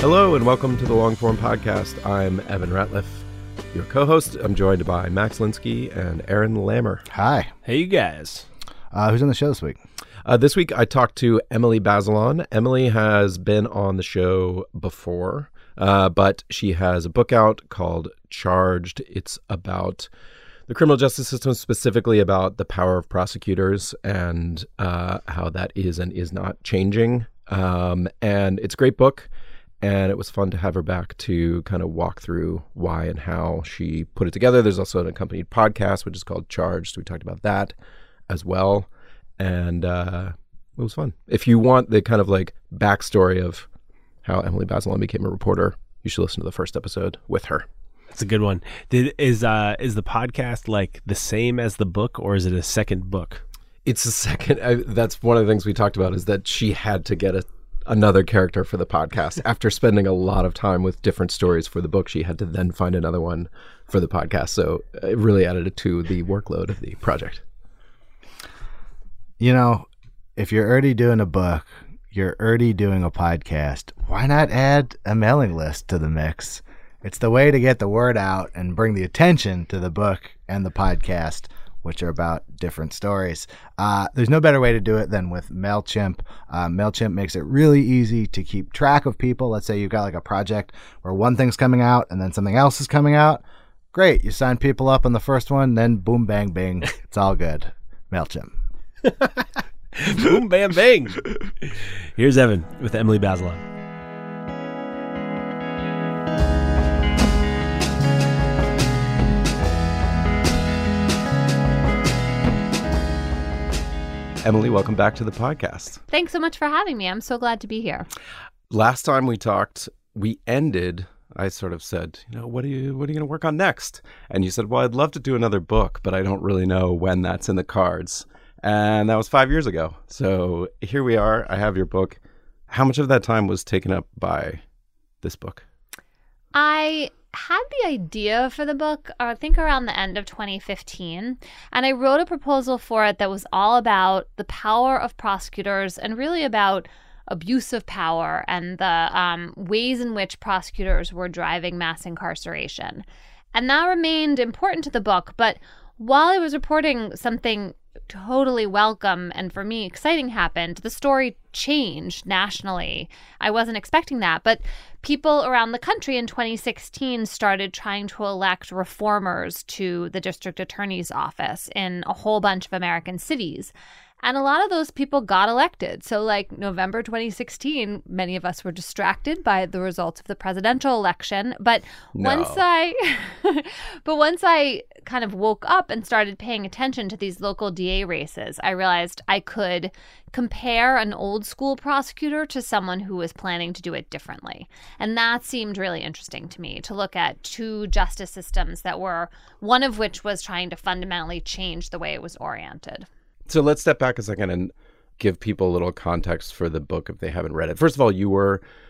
Hello and welcome to the Long Form Podcast. I'm Evan Ratliff, your co-host. I'm joined by Max Linsky and Aaron Lammer. Hi. Hey, you guys. Who's on the show this week? This week I talked to Emily Bazelon. Emily has been on the show before, but she has a book out called Charged. It's about the criminal justice system, specifically about the power of prosecutors and how that is and is not changing. And it's a great book. And it was fun to have her back to kind of walk through why and how she put it together. There's also an accompanied podcast, which is called Charged. So we talked about that as well. And it was fun. If you want the kind of like backstory of how Emily Bazelon became a reporter, you should listen to the first episode with her. That's a good one. Is the podcast like the same as the book, or is it a second book? It's a second. That's one of the things we talked about, is that she had to get another character for the podcast. After spending a lot of time with different stories for the book, she had to then find another one for the podcast. So it really added it to the workload of the project. You know, if you're already doing a book, you're already doing a podcast, why not add a mailing list to the mix? It's the way to get the word out and bring the attention to the book and the podcast, which are about different stories. There's no better way to do it than with MailChimp. MailChimp makes it really easy to keep track of people. Let's say you've got like a project where one thing's coming out and then something else is coming out. Great. You sign people up on the first one, then boom, bang, bing. It's all good. MailChimp. Boom, bam, bang. Here's Evan with Emily Bazelon. Emily, welcome back to the podcast. Thanks so much for having me. I'm so glad to be here. Last time we talked, we ended, I sort of said, you know, what are you going to work on next? And you said, well, I'd love to do another book, but I don't really know when that's in the cards. And that was 5 years ago. So here we are. I have your book. How much of that time was taken up by this book? I had the idea for the book, I think around the end of 2015, and I wrote a proposal for it that was all about the power of prosecutors and really about abuse of power and the ways in which prosecutors were driving mass incarceration. And that remained important to the book, but while I was reporting, something totally welcome and for me exciting happened. The story changed nationally. I wasn't expecting that, but people around the country in 2016 started trying to elect reformers to the district attorney's office in a whole bunch of American cities. And a lot of those people got elected. So like November 2016, many of us were distracted by the results of the presidential election. But once I kind of woke up and started paying attention to these local DA races, I realized I could compare an old school prosecutor to someone who was planning to do it differently. And that seemed really interesting to me, to look at two justice systems that were, one of which was trying to fundamentally change the way it was oriented. So let's step back a second and give people a little context for the book if they haven't read it. First of all,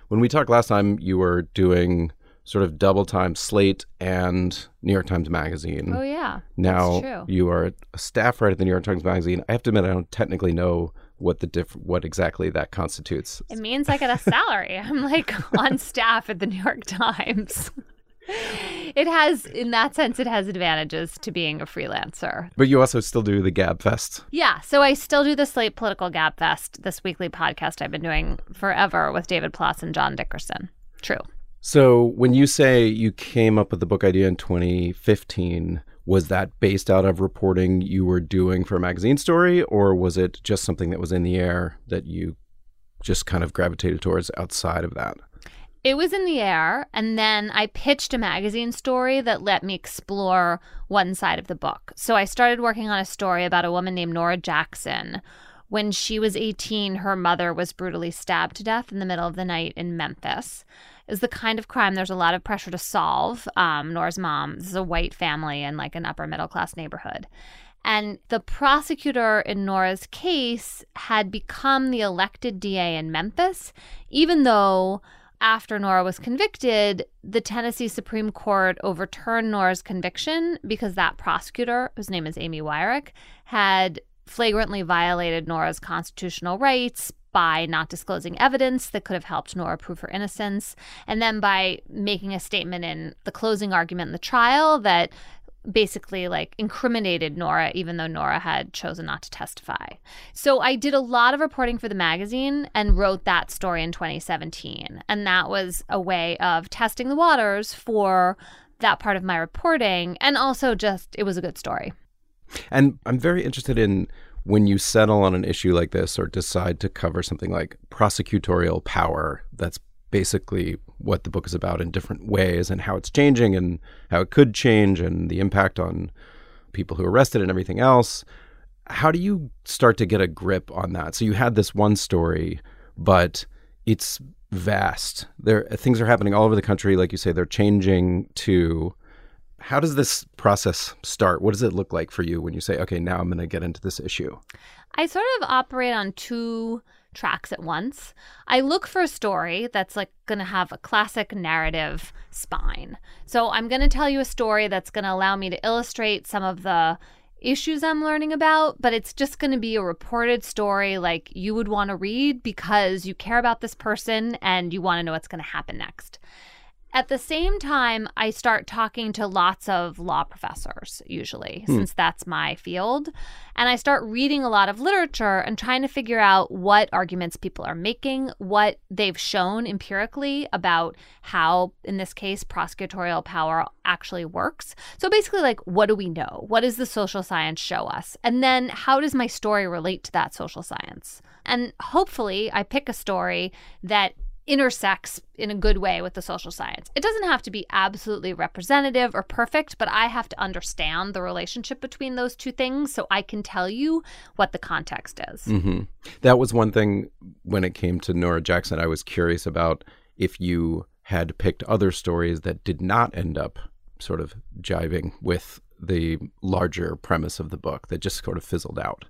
when we talked last time, you were doing sort of double time Slate and New York Times Magazine. Oh, yeah. Now you are a staff writer at the New York Times Magazine. I have to admit, I don't technically know what the what exactly that constitutes. It means I get a salary. I'm like on staff at the New York Times. It has, in that sense, it has advantages to being a freelancer. But you also still do the Gab Fest. Yeah. So I still do the Slate Political Gab Fest, this weekly podcast I've been doing forever with David Ploss and John Dickerson. True. So when you say you came up with the book idea in 2015, was that based out of reporting you were doing for a magazine story, or was it just something that was in the air that you just kind of gravitated towards outside of that? It was in the air, and then I pitched a magazine story that let me explore one side of the book. So I started working on a story about a woman named Nora Jackson. When she was 18, her mother was brutally stabbed to death in the middle of the night in Memphis. It was the kind of crime there's a lot of pressure to solve. Nora's mom, this is a white family in like an upper middle class neighborhood. And the prosecutor in Nora's case had become the elected DA in Memphis, even though after Nora was convicted, the Tennessee Supreme Court overturned Nora's conviction because that prosecutor, whose name is Amy Weirich, had flagrantly violated Nora's constitutional rights by not disclosing evidence that could have helped Nora prove her innocence, and then by making a statement in the closing argument in the trial that basically like incriminated Nora, even though Nora had chosen not to testify. So I did a lot of reporting for the magazine and wrote that story in 2017. And that was a way of testing the waters for that part of my reporting. And also just, it was a good story. And I'm very interested in when you settle on an issue like this or decide to cover something like prosecutorial power, that's basically what the book is about in different ways and how it's changing and how it could change and the impact on people who are arrested and everything else. How do you start to get a grip on that? So you had this one story, but it's vast. Things are happening all over the country. Like you say, they're changing too. How does this process start? What does it look like for you when you say, okay, now I'm going to get into this issue? I sort of operate on two tracks at once. I look for a story that's like going to have a classic narrative spine. So I'm going to tell you a story that's going to allow me to illustrate some of the issues I'm learning about, but it's just going to be a reported story like you would want to read because you care about this person and you want to know what's going to happen next. At the same time, I start talking to lots of law professors, usually, since that's my field. And I start reading a lot of literature and trying to figure out what arguments people are making, what they've shown empirically about how, in this case, prosecutorial power actually works. So basically, like, what do we know? What does the social science show us? And then how does my story relate to that social science? And hopefully, I pick a story that intersects in a good way with the social science. It doesn't have to be absolutely representative or perfect, but I have to understand the relationship between those two things so I can tell you what the context is. Mm-hmm. That was one thing when it came to Nora Jackson, I was curious about if you had picked other stories that did not end up sort of jiving with the larger premise of the book that just sort of fizzled out.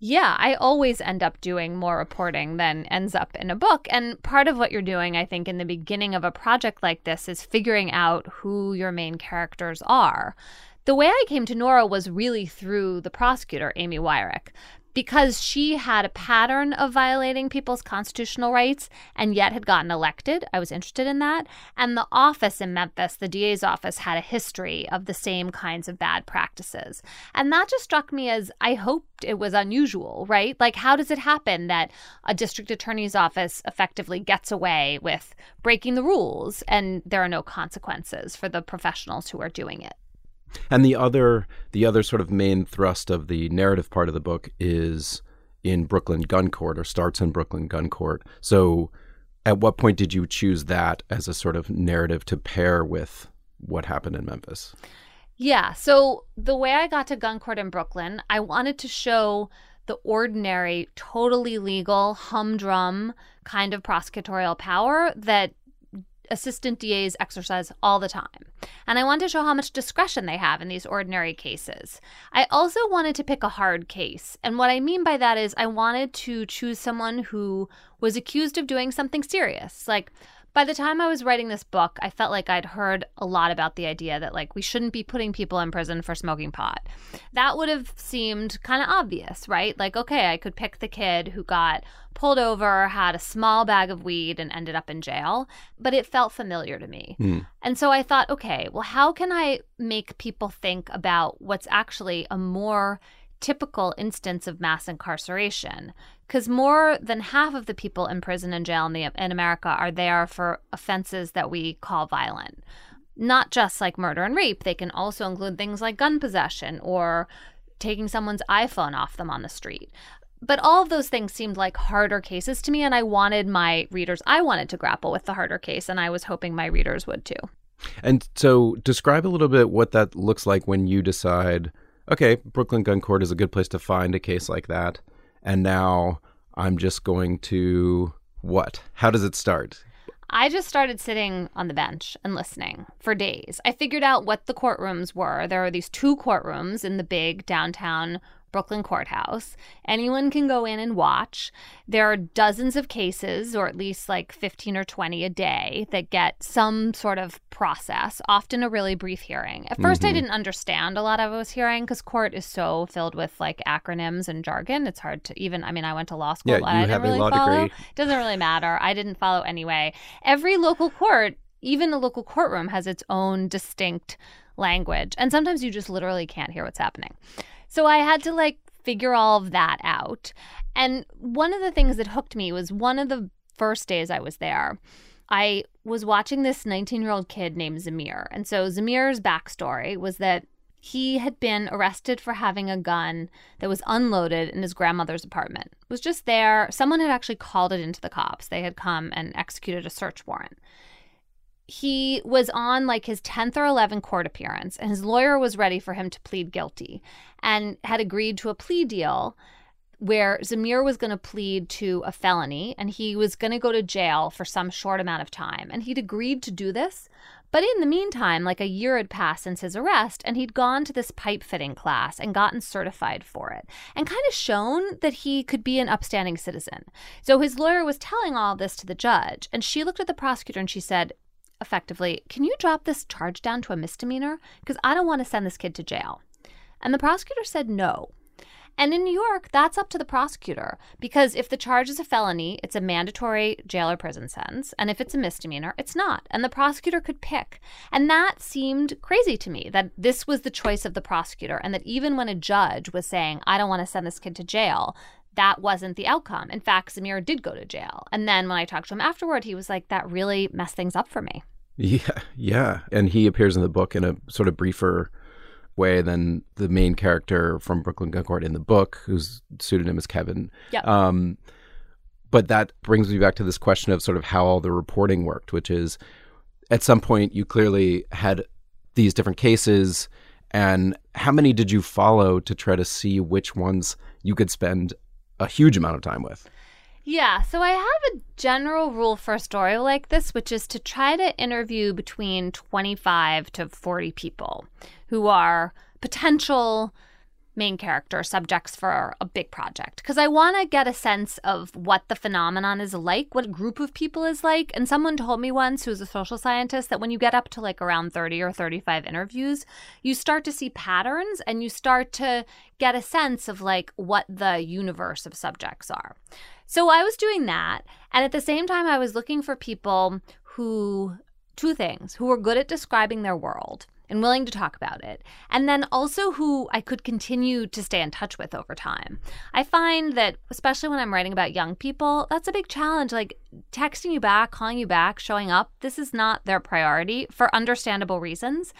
Yeah, I always end up doing more reporting than ends up in a book. And part of what you're doing, I think, in the beginning of a project like this is figuring out who your main characters are. The way I came to Nora was really through the prosecutor, Amy Weirich, because she had a pattern of violating people's constitutional rights and yet had gotten elected. I was interested in that. And the office in Memphis, the DA's office, had a history of the same kinds of bad practices. And that just struck me as, I hoped it was unusual, right? Like, how does it happen that a district attorney's office effectively gets away with breaking the rules and there are no consequences for the professionals who are doing it? And the other sort of main thrust of the narrative part of the book is in Brooklyn Gun Court, or starts in Brooklyn Gun Court. So at what point did you choose that as a sort of narrative to pair with what happened in Memphis? Yeah. So the way I got to Gun Court in Brooklyn, I wanted to show the ordinary, totally legal, humdrum kind of prosecutorial power that assistant DAs exercise all the time. And I wanted to show how much discretion they have in these ordinary cases. I also wanted to pick a hard case. And what I mean by that is I wanted to choose someone who was accused of doing something serious, like By the time I was writing this book, I felt like I'd heard a lot about the idea that, like, we shouldn't be putting people in prison for smoking pot. That would have seemed kind of obvious, right? Like, okay, I could pick the kid who got pulled over, had a small bag of weed, and ended up in jail. But it felt familiar to me. Mm. And so I thought, okay, well, how can I make people think about what's actually a more typical instance of mass incarceration? Because more than half of the people in prison and jail in America are there for offenses that we call violent. Not just like murder and rape. They can also include things like gun possession or taking someone's iPhone off them on the street. But all of those things seemed like harder cases to me, and I wanted my readers, I wanted to grapple with the harder case, and I was hoping my readers would too. And so describe a little bit what that looks like when you decide, okay, Brooklyn Gun Court is a good place to find a case like that. And now I'm just going to what? How does it start? I just started sitting on the bench and listening for days. I figured out what the courtrooms were. There are these two courtrooms in the big downtown Brooklyn courthouse. Anyone can go in and watch. There are dozens of cases, or at least like 15 or 20 a day, that get some sort of process, often a really brief hearing. At first, I didn't understand a lot of what I was hearing because court is so filled with like acronyms and jargon. It's hard to even, I mean, I went to law school, but I didn't really follow. It doesn't really matter. I didn't follow anyway. Every local court, even a local courtroom, has its own distinct language. And sometimes you just literally can't hear what's happening. So I had to, like, figure all of that out. And one of the things that hooked me was one of the first days I was there, I was watching this 19-year-old kid named Zamir. And so Zamir's backstory was that he had been arrested for having a gun that was unloaded in his grandmother's apartment. It was just there. Someone had actually called it into the cops. They had come and executed a search warrant. He was on like his 10th or 11th court appearance, and his lawyer was ready for him to plead guilty and had agreed to a plea deal where Zamir was going to plead to a felony and he was going to go to jail for some short amount of time. And he'd agreed to do this. But in the meantime, like a year had passed since his arrest, and he'd gone to this pipe fitting class and gotten certified for it and kind of shown that he could be an upstanding citizen. So his lawyer was telling all this to the judge, and she looked at the prosecutor and she said, effectively, can you drop this charge down to a misdemeanor? Because I don't want to send this kid to jail. And the prosecutor said no. And in New York, that's up to the prosecutor, because if the charge is a felony, it's a mandatory jail or prison sentence. And if it's a misdemeanor, it's not. And the prosecutor could pick. And that seemed crazy to me, that this was the choice of the prosecutor, and that even when a judge was saying, I don't want to send this kid to jail, that wasn't the outcome. In fact, Zamir did go to jail. And then when I talked to him afterward, he was like, that really messed things up for me. Yeah. And he appears in the book in a sort of briefer way than the main character from Brooklyn Gun Court in the book, whose pseudonym is Kevin. Yep. But that brings me back to this question of sort of how all the reporting worked, which is at some point you clearly had these different cases. And how many did you follow to try to see which ones you could spend a huge amount of time with? Yeah. So I have a general rule for a story like this, which is to try to interview between 25 to 40 people who are potential main character subjects for a big project, because I want to get a sense of what the phenomenon is like, what a group of people is like. And someone told me once, who's a social scientist, that when you get up to like around 30 or 35 interviews, you start to see patterns and you start to get a sense of like what the universe of subjects are. So I was doing that. And at the same time, I was looking for people who, two things, who were good at describing their world and willing to talk about it, and then also who I could continue to stay in touch with over time. I find that, especially when I'm writing about young people, that's a big challenge. Like texting you back, calling you back, showing up, this is not their priority for understandable reasons.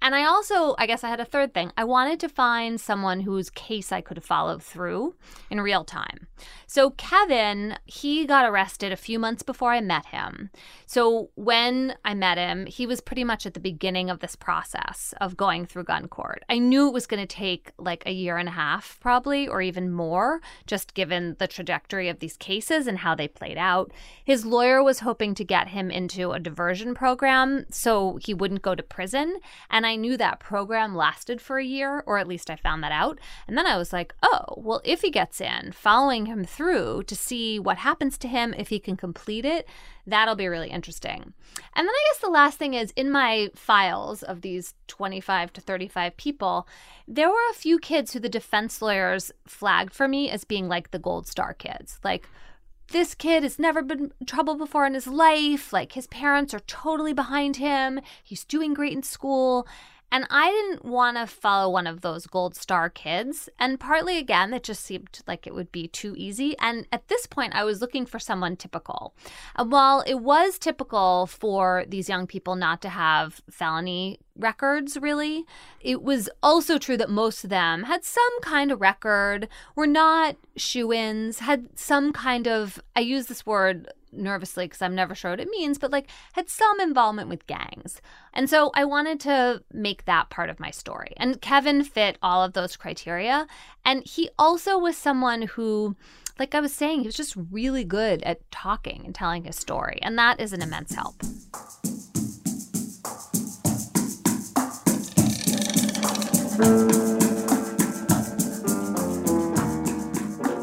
And I also, I guess I had a third thing. I wanted to find someone whose case I could follow through in real time. So Kevin, he got arrested a few months before I met him. So when I met him, he was pretty much at the beginning of this process of going through gun court. I knew it was going to take like a year and a half probably, or even more, just given the trajectory of these cases and how they played out. His lawyer was hoping to get him into a diversion program so he wouldn't go to prison. And I knew that program lasted for a year, or at least I found that out. And then I was like, oh, well, if he gets in, following him through to see what happens to him, if he can complete it, that'll be really interesting. And then I guess the last thing is, in my files of these 25 to 35 people, there were a few kids who the defense lawyers flagged for me as being like the gold star kids. Like, this kid has never been in trouble before in his life. Like, his parents are totally behind him. He's doing great in school. And I didn't want to follow one of those gold star kids. And partly, again, that just seemed like it would be too easy. And at this point, I was looking for someone typical. And while it was typical for these young people not to have felony records, really, it was also true that most of them had some kind of record, were not shoo-ins, had some kind of, I use this word nervously because I'm never sure what it means, but like had some involvement with gangs. And so I wanted to make that part of my story. And Kevin fit all of those criteria. And he also was someone who, like I was saying, he was just really good at talking and telling his story. And that is an immense help.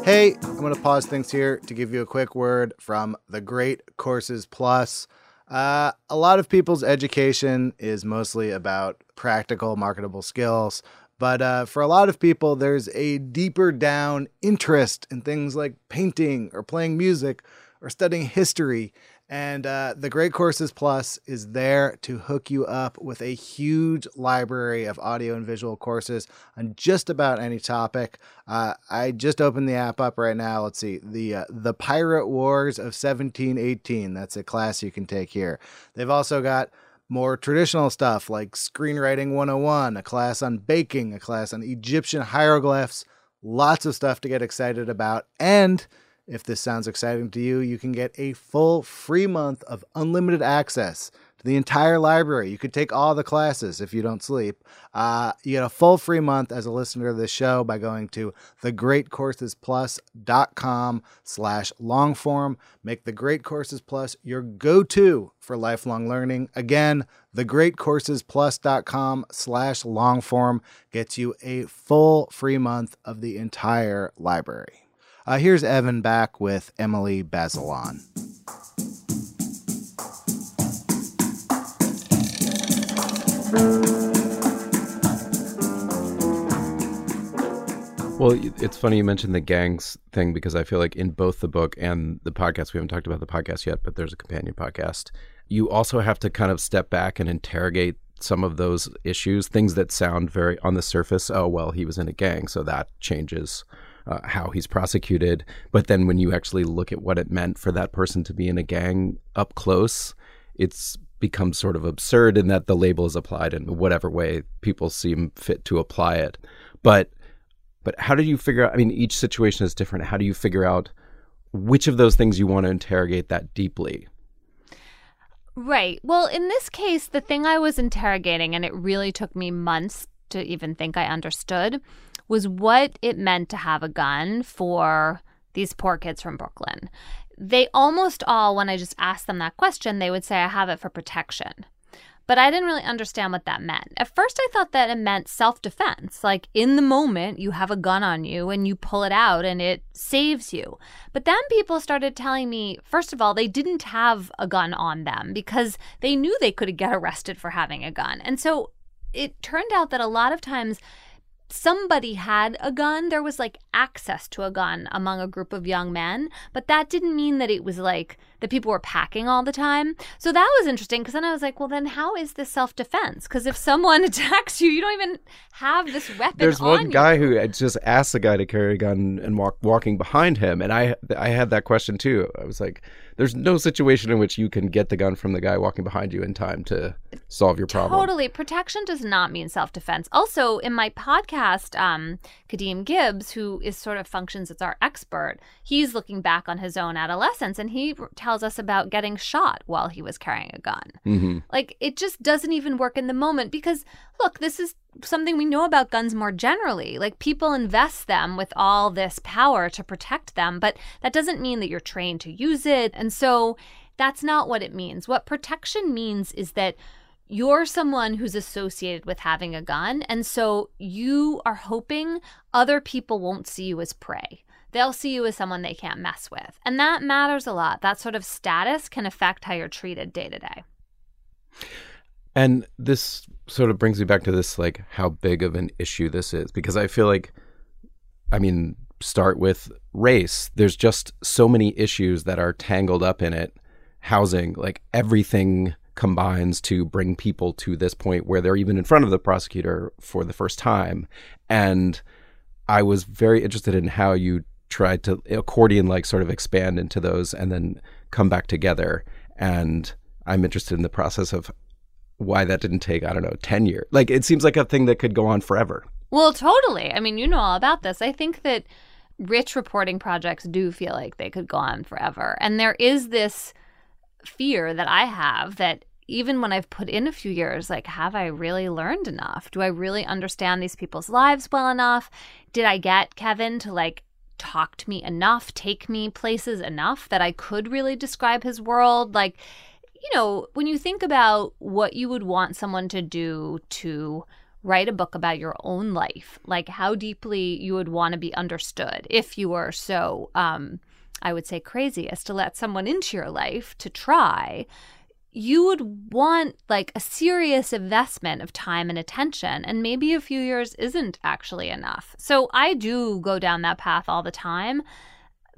Hey, I'm going to pause things here to give you a quick word from The Great Courses Plus. A lot of people's education is mostly about practical, marketable skills. But for a lot of people, there's a deeper down interest in things like painting or playing music or studying history. And The Great Courses Plus is there to hook you up with a huge library of audio and visual courses on just about any topic. I just opened the app up right now. Let's see. The Pirate Wars of 1718. That's a class you can take here. They've also got more traditional stuff like Screenwriting 101, a class on baking, a class on Egyptian hieroglyphs, lots of stuff to get excited about. And if this sounds exciting to you, you can get a full free month of unlimited access to the entire library. You could take all the classes if you don't sleep. You get a full free month as a listener to this show by going to thegreatcoursesplus.com/longform. Make The Great Courses Plus your go-to for lifelong learning. Again, thegreatcoursesplus.com/longform gets you a full free month of the entire library. Here's Evan back with Emily Bazelon. Well, it's funny you mentioned the gangs thing, because I feel like in both the book and the podcast, we haven't talked about the podcast yet, but there's a companion podcast. You also have to kind of step back and interrogate some of those issues, things that sound very on the surface. Oh, well, he was in a gang, so that changes how he's prosecuted. But then when you actually look at what it meant for that person to be in a gang up close, it's become sort of absurd in that the label is applied in whatever way people seem fit to apply it. But how do you figure out, I mean, each situation is different. How do you figure out which of those things you want to interrogate that deeply? Right. Well, in this case, the thing I was interrogating, and it really took me months to even think I understood, was what it meant to have a gun for these poor kids from Brooklyn. They almost all, when I just asked them that question, they would say, I have it for protection. But I didn't really understand what that meant. At first, I thought that it meant self-defense. Like, in the moment, you have a gun on you and you pull it out and it saves you. But then people started telling me, first of all, they didn't have a gun on them because they knew they could get arrested for having a gun. And so it turned out that a lot of times somebody had a gun. There was like access to a gun among a group of young men, but that didn't mean that it was like that people were packing all the time. So that was interesting, because then I was like, well, then how is this self-defense? Because if someone attacks you, you don't even have this weapon. There's on one guy you. Who just asked the guy to carry a gun and walking behind him, and I had that question too. I was like, there's no situation in which you can get the gun from the guy walking behind you in time to solve your problem. Totally. Protection does not mean self-defense. Also, in my podcast, Kadeem Gibbs, who is sort of functions as our expert, he's looking back on his own adolescence, and he tells us about getting shot while he was carrying a gun. Mm-hmm. Like, it just doesn't even work in the moment, because, look, this is something we know about guns more generally. Like, people invest them with all this power to protect them, but that doesn't mean that you're trained to use it. And so that's not what it means. What protection means is that you're someone who's associated with having a gun, and so you are hoping other people won't see you as prey. They'll see you as someone they can't mess with. And that matters a lot. That sort of status can affect how you're treated day to day. And this sort of brings me back to this, like, how big of an issue this is, because I feel like, I mean, start with race. There's just so many issues that are tangled up in it. Housing, like, everything combines to bring people to this point where they're even in front of the prosecutor for the first time. And I was very interested in how you tried to accordion, like, sort of expand into those and then come back together. And I'm interested in the process of why that didn't take, I don't know, 10 years. Like, it seems like a thing that could go on forever. Well, totally. I mean, you know all about this. I think that rich reporting projects do feel like they could go on forever. And there is this fear that I have that even when I've put in a few years, like, have I really learned enough? Do I really understand these people's lives well enough? Did I get Kevin to, like, talk to me enough, take me places enough that I could really describe his world? Like, you know, when you think about what you would want someone to do to write a book about your own life, like how deeply you would want to be understood if you were so, I would say, crazy as to let someone into your life to try, you would want, like, a serious investment of time and attention. And maybe a few years isn't actually enough. So I do go down that path all the time.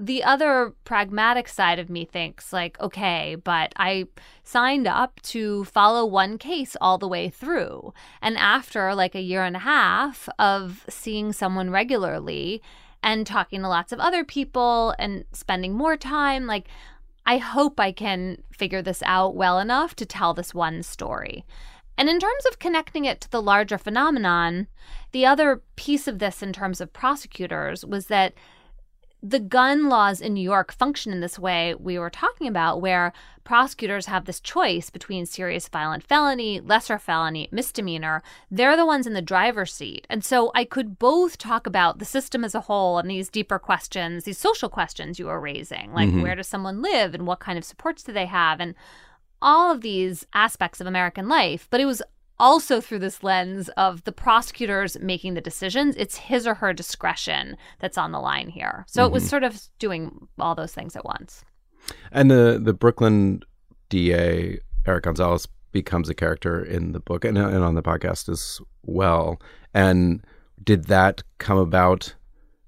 The other pragmatic side of me thinks, like, okay, but I signed up to follow one case all the way through. And after, like, a year and a half of seeing someone regularly and talking to lots of other people and spending more time, like, I hope I can figure this out well enough to tell this one story. And in terms of connecting it to the larger phenomenon, the other piece of this in terms of prosecutors was that the gun laws in New York function in this way we were talking about, where prosecutors have this choice between serious violent felony, lesser felony, misdemeanor. They're the ones in the driver's seat. And so I could both talk about the system as a whole and these deeper questions, these social questions you were raising, like where does someone live and what kind of supports do they have and all of these aspects of American life. But it was also through this lens of the prosecutors making the decisions. It's his or her discretion that's on the line here. So it was sort of doing all those things at once. And the Brooklyn DA, Eric Gonzalez, becomes a character in the book and on the podcast as well. And did that come about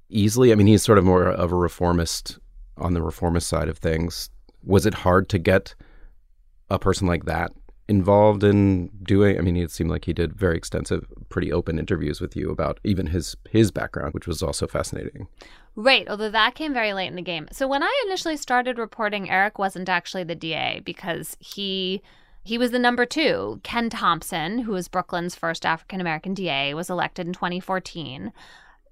easily? I mean, he's sort of more of a reformist, on the reformist side of things. Was it hard to get a person like that involved in doing, I mean, it seemed like he did very extensive, pretty open interviews with you about even his background, which was also fascinating. Right, although that came very late in the game. So when I initially started reporting, Eric wasn't actually the DA because he was the number two. Ken Thompson, who was Brooklyn's first African-American DA, was elected in 2014.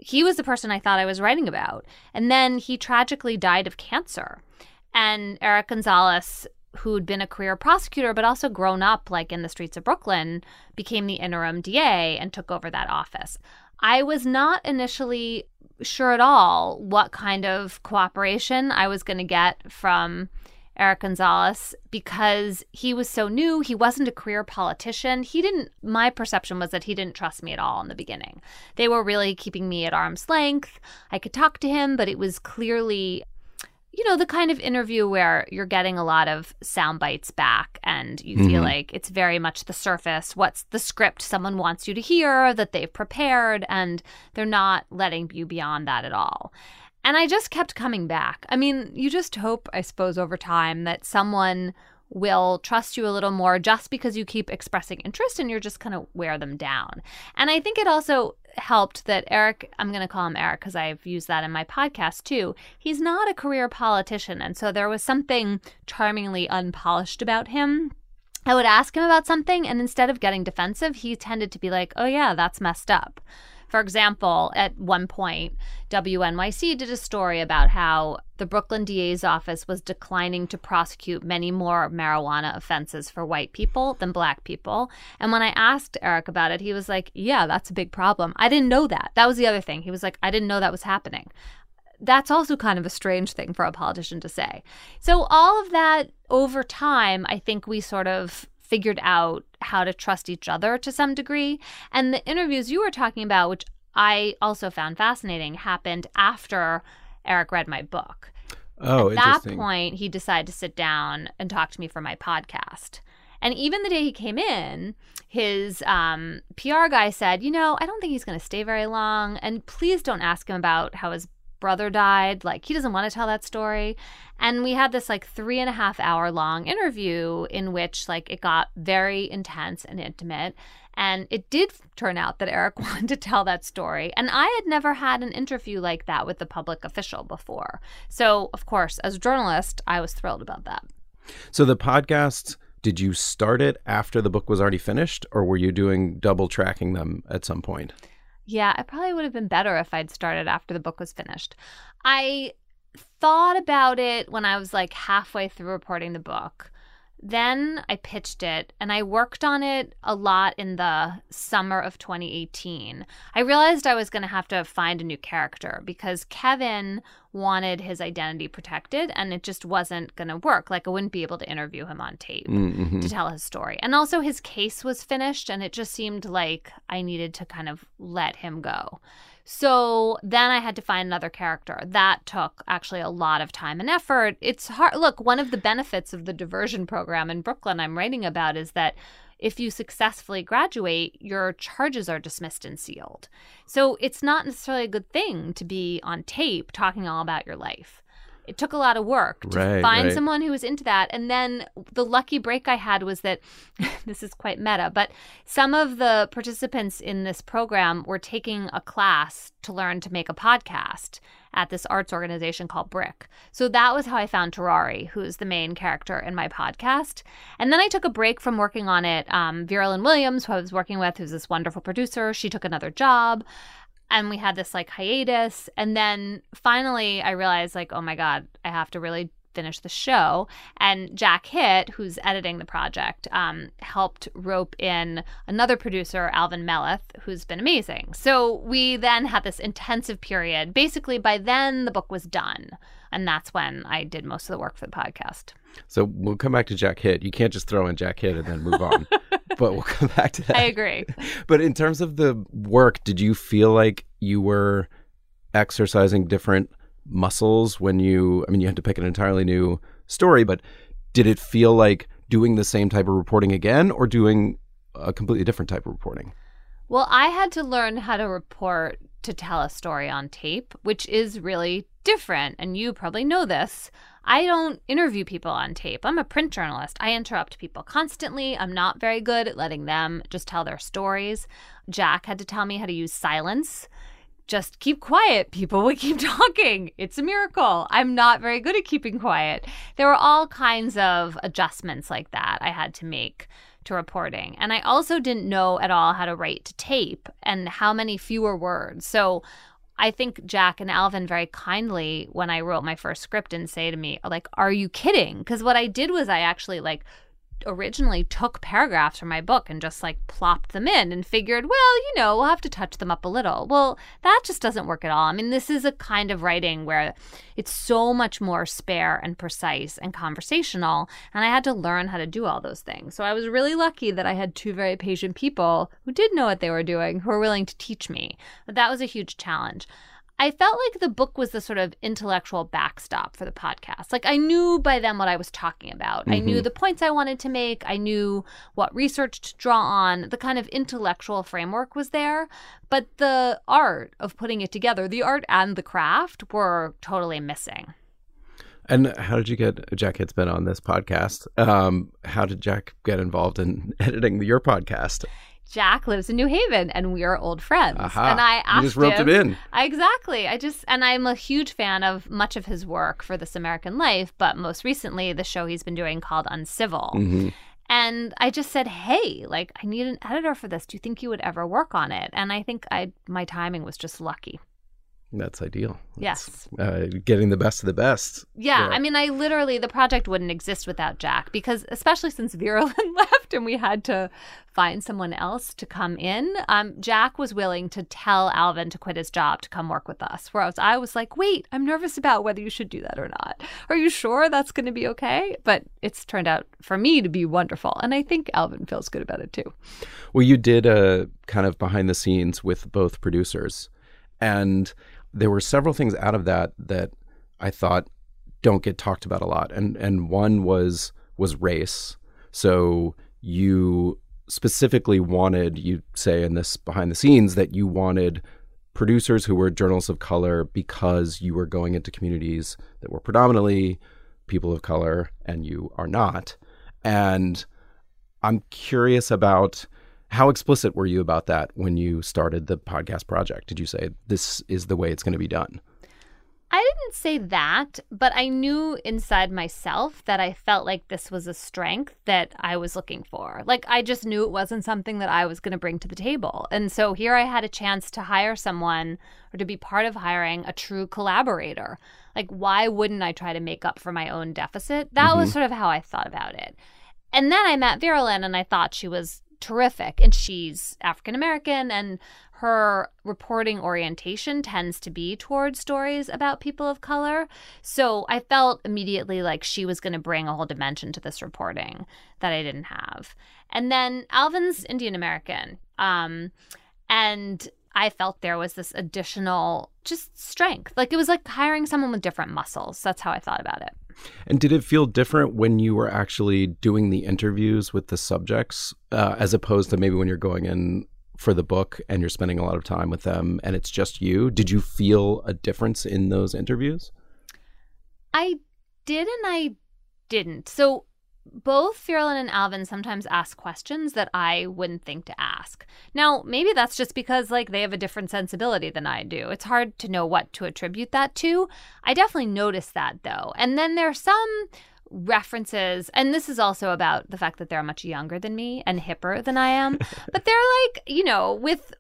He was the person I thought I was writing about. And then he tragically died of cancer. And Eric Gonzalez, who'd been a career prosecutor but also grown up, like, in the streets of Brooklyn, became the interim DA and took over that office. I was not initially sure at all what kind of cooperation I was going to get from Eric Gonzalez because he was so new. He wasn't a career politician. My perception was that he didn't trust me at all in the beginning. They were really keeping me at arm's length. I could talk to him, but it was clearly, you know, the kind of interview where you're getting a lot of sound bites back and you feel like it's very much the surface. What's the script someone wants you to hear that they've prepared, and they're not letting you beyond that at all. And I just kept coming back. I mean, you just hope, I suppose, over time that someone will trust you a little more just because you keep expressing interest and you're just kind of wear them down. And I think it also helped that Eric, I'm going to call him Eric because I've used that in my podcast too, he's not a career politician. And so there was something charmingly unpolished about him. I would ask him about something, and instead of getting defensive, he tended to be like, oh yeah, that's messed up. For example, at one point, WNYC did a story about how the Brooklyn DA's office was declining to prosecute many more marijuana offenses for white people than black people. And when I asked Eric about it, he was like, yeah, that's a big problem. I didn't know that. That was the other thing. He was like, I didn't know that was happening. That's also kind of a strange thing for a politician to say. So all of that over time, I think we sort of figured out how to trust each other to some degree. And the interviews you were talking about, which I also found fascinating, happened after Eric read my book. Oh, interesting. At that point, he decided to sit down and talk to me for my podcast. And even the day he came in, his PR guy said, you know, I don't think he's going to stay very long. And please don't ask him about how his brother died. Like, he doesn't want to tell that story. And we had this like 3.5 hour long interview in which like it got very intense and intimate. And it did turn out that Eric wanted to tell that story. And I had never had an interview like that with a public official before. So, of course, as a journalist, I was thrilled about that. So the podcast, did you start it after the book was already finished, or were you doing double tracking them at some point? Yeah, I probably would have been better if I'd started after the book was finished. I thought about it when I was like halfway through reporting the book. Then I pitched it, and I worked on it a lot in the summer of 2018. I realized I was going to have to find a new character because Kevin wanted his identity protected, and it just wasn't going to work. Like, I wouldn't be able to interview him on tape to tell his story. And also his case was finished, and it just seemed like I needed to kind of let him go. So then I had to find another character. That took actually a lot of time and effort. It's hard. Look, one of the benefits of the diversion program in Brooklyn I'm writing about is that if you successfully graduate, your charges are dismissed and sealed. So it's not necessarily a good thing to be on tape talking all about your life. It took a lot of work to find someone who was into that. And then the lucky break I had was that, this is quite meta, but some of the participants in this program were taking a class to learn to make a podcast at this arts organization called Brick. So that was how I found Terari, who's the main character in my podcast. And then I took a break from working on it. Vera Lynn Williams, who I was working with, who's this wonderful producer, she took another job. And we had this like hiatus. And then finally I realized like, oh my God, I have to really finish the show. And Jack Hitt, who's editing the project, helped rope in another producer, Alvin Melleth, who's been amazing. So we then had this intensive period. Basically by then the book was done. And that's when I did most of the work for the podcast. So we'll come back to Jack Hitt. You can't just throw in Jack Hitt and then move on. But we'll come back to that. I agree. But in terms of the work, did you feel like you were exercising different muscles when you, I mean, you had to pick an entirely new story, but did it feel like doing the same type of reporting again or doing a completely different type of reporting? Well, I had to learn how to report to tell a story on tape, which is really different. And you probably know this. I don't interview people on tape. I'm a print journalist. I interrupt people constantly. I'm not very good at letting them just tell their stories. Jack had to tell me how to use silence. Just keep quiet, people. We keep talking. It's a miracle. I'm not very good at keeping quiet. There were all kinds of adjustments like that I had to make to reporting. And I also didn't know at all how to write to tape and how many fewer words. So I think Jack and Alvin very kindly, when I wrote my first script, and say to me, like, are you kidding? Because what I did was I actually like originally took paragraphs from my book and just like plopped them in and figured, well, you know, we'll have to touch them up a little. Well, that just doesn't work at all. I mean, this is a kind of writing where it's so much more spare and precise and conversational. And I had to learn how to do all those things. So I was really lucky that I had two very patient people who did know what they were doing, who were willing to teach me. But that was a huge challenge. I felt like the book was the sort of intellectual backstop for the podcast. Like, I knew by then what I was talking about. I knew the points I wanted to make. I knew what research to draw on. The kind of intellectual framework was there. But the art of putting it together, the art and the craft, were totally missing. And how did you get, Jack Hitt's been on this podcast. How did Jack get involved in editing your podcast? Jack lives in New Haven, and we are old friends. And I asked him. You just roped him in. Exactly. And I'm a huge fan of much of his work for This American Life, but most recently the show he's been doing called Uncivil. And I just said, hey, like, I need an editor for this. Do you think you would ever work on it? And I think my timing was just lucky. That's ideal. Yes. That's, getting the best of the best. Yeah. I mean, I literally, the project wouldn't exist without Jack, because especially since Virulin left and we had to find someone else to come in, Jack was willing to tell Alvin to quit his job to come work with us. Whereas I was like, wait, I'm nervous about whether you should do that or not. Are you sure that's going to be okay? But it's turned out for me to be wonderful. And I think Alvin feels good about it too. Well, you did a kind of behind the scenes with both producers. And there were several things out of that that I thought don't get talked about a lot. And one was race. So you specifically wanted, you say in this behind the scenes, that you wanted producers who were journalists of color because you were going into communities that were predominantly people of color and you are not. And I'm curious about, how explicit were you about that when you started the podcast project? Did you say, this is the way it's going to be done? I didn't say that, but I knew inside myself that I felt like this was a strength that I was looking for. Like, I just knew it wasn't something that I was going to bring to the table. And so here I had a chance to hire someone, or to be part of hiring a true collaborator. Like, why wouldn't I try to make up for my own deficit? That was sort of how I thought about it. And then I met Virulin, and I thought she was terrific. And she's African-American, and her reporting orientation tends to be towards stories about people of color. So I felt immediately like she was going to bring a whole dimension to this reporting that I didn't have. And then Alvin's Indian-American. And I felt there was this additional just strength. Like, it was like hiring someone with different muscles. That's how I thought about it. And did it feel different when you were actually doing the interviews with the subjects, as opposed to maybe when you're going in for the book and you're spending a lot of time with them and it's just you? Did you feel a difference in those interviews? I did and I didn't. So both Virulin and Alvin sometimes ask questions that I wouldn't think to ask. Now, maybe that's just because, like, they have a different sensibility than I do. It's hard to know what to attribute that to. I definitely noticed that, though. And then there are some references, and this is also about the fact that they're much younger than me and hipper than I am. But they're like, you know, with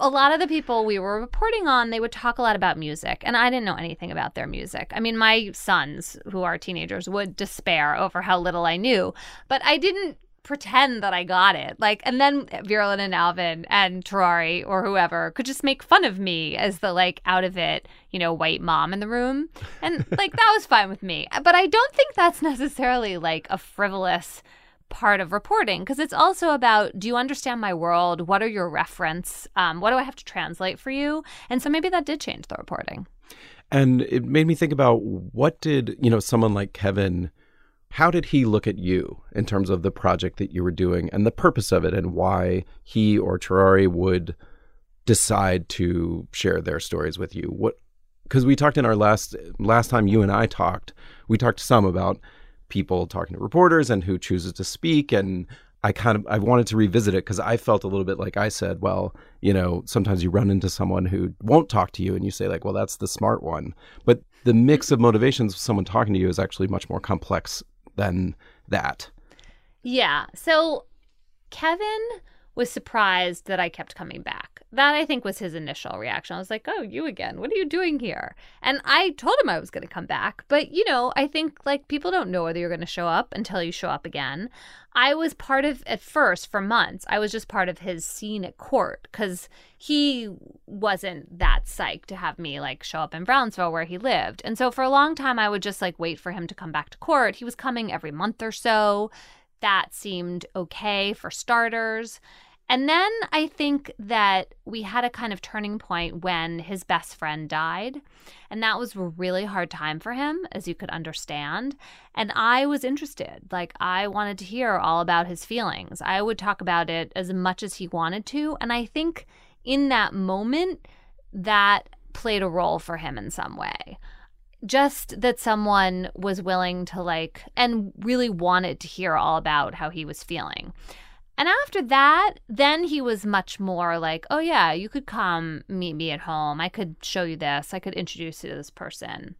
a lot of the people we were reporting on, they would talk a lot about music, and I didn't know anything about their music. I mean, my sons, who are teenagers, would despair over how little I knew, but I didn't pretend that I got it. Like, and then Virulin and Alvin and Terari or whoever could just make fun of me as the, like, out of it, you know, white mom in the room. And, like, that was fine with me. But I don't think that's necessarily, like, a frivolous part of reporting, because it's also about, do you understand my world? What are your reference? What do I have to translate for you? And so maybe that did change the reporting. And it made me think about, what did, you know, someone like Kevin, how did he look at you in terms of the project that you were doing and the purpose of it, and why he or Terari would decide to share their stories with you? What, because we talked in our last time you and I talked, we talked some about people talking to reporters and who chooses to speak. And I wanted to revisit it, because I felt a little bit like I said, well, you know, sometimes you run into someone who won't talk to you and you say, like, well, that's the smart one. But the mix of motivations of someone talking to you is actually much more complex than that. Yeah. So Kevin was surprised that I kept coming back. That, I think, was his initial reaction. I was like, oh, you again? What are you doing here? And I told him I was going to come back. But, you know, I think, like, people don't know whether you're going to show up until you show up again. I was part of, at first, for months, I was just part of his scene at court, because he wasn't that psyched to have me, like, show up in Brownsville where he lived. And so for a long time, I would just, like, wait for him to come back to court. He was coming every month or so. That seemed okay for starters. And then I think that we had a kind of turning point when his best friend died. And that was a really hard time for him, as you could understand. And I was interested. Like, I wanted to hear all about his feelings. I would talk about it as much as he wanted to. And I think in that moment, that played a role for him in some way. Just that someone was willing to, like, and really wanted to hear all about how he was feeling. And after that, then he was much more like, oh, yeah, you could come meet me at home. I could show you this. I could introduce you to this person.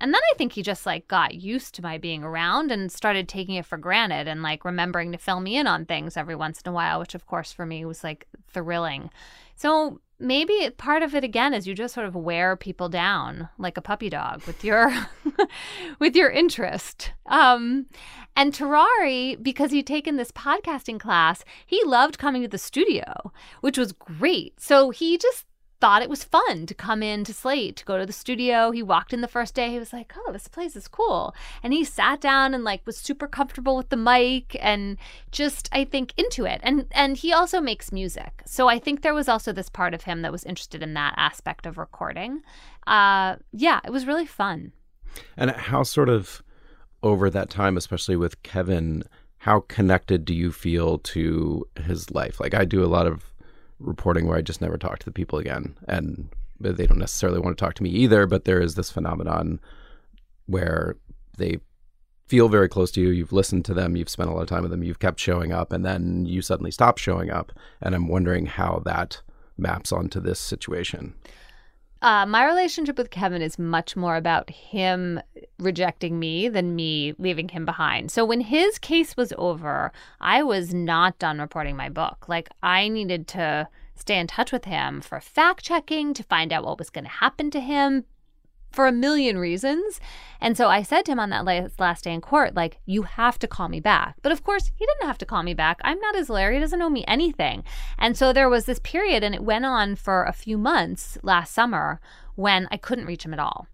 And then I think he just, like, got used to my being around and started taking it for granted and, like, remembering to fill me in on things every once in a while, which, of course, for me was, like, thrilling. So Maybe part of it, again, is you just sort of wear people down like a puppy dog with your with your interest. And Terari, because he'd taken this podcasting class, he loved coming to the studio, which was great. So he just thought it was fun to come in to Slate, to go to the studio. He walked in the first day. He was like, oh, this place is cool. And he sat down and like was super comfortable with the mic and just, I think, into it. And he also makes music. So I think there was also this part of him that was interested in that aspect of recording. Yeah, it was really fun. And how sort of over that time, especially with Kevin, how connected do you feel to his life? Like I do a lot of reporting where I just never talk to the people again, and they don't necessarily want to talk to me either, but there is this phenomenon where they feel very close to you, you've listened to them, you've spent a lot of time with them, you've kept showing up, and then you suddenly stop showing up, and I'm wondering how that maps onto this situation. My relationship with Kevin is much more about him rejecting me than me leaving him behind. So when his case was over, I was not done reporting my book. Like, I needed to stay in touch with him for fact-checking, to find out what was going to happen to him for a million reasons. And so I said to him on that last day in court, like, you have to call me back. But of course, he didn't have to call me back. I'm not his lawyer. He doesn't owe me anything. And so there was this period, and it went on for a few months last summer, when I couldn't reach him at all.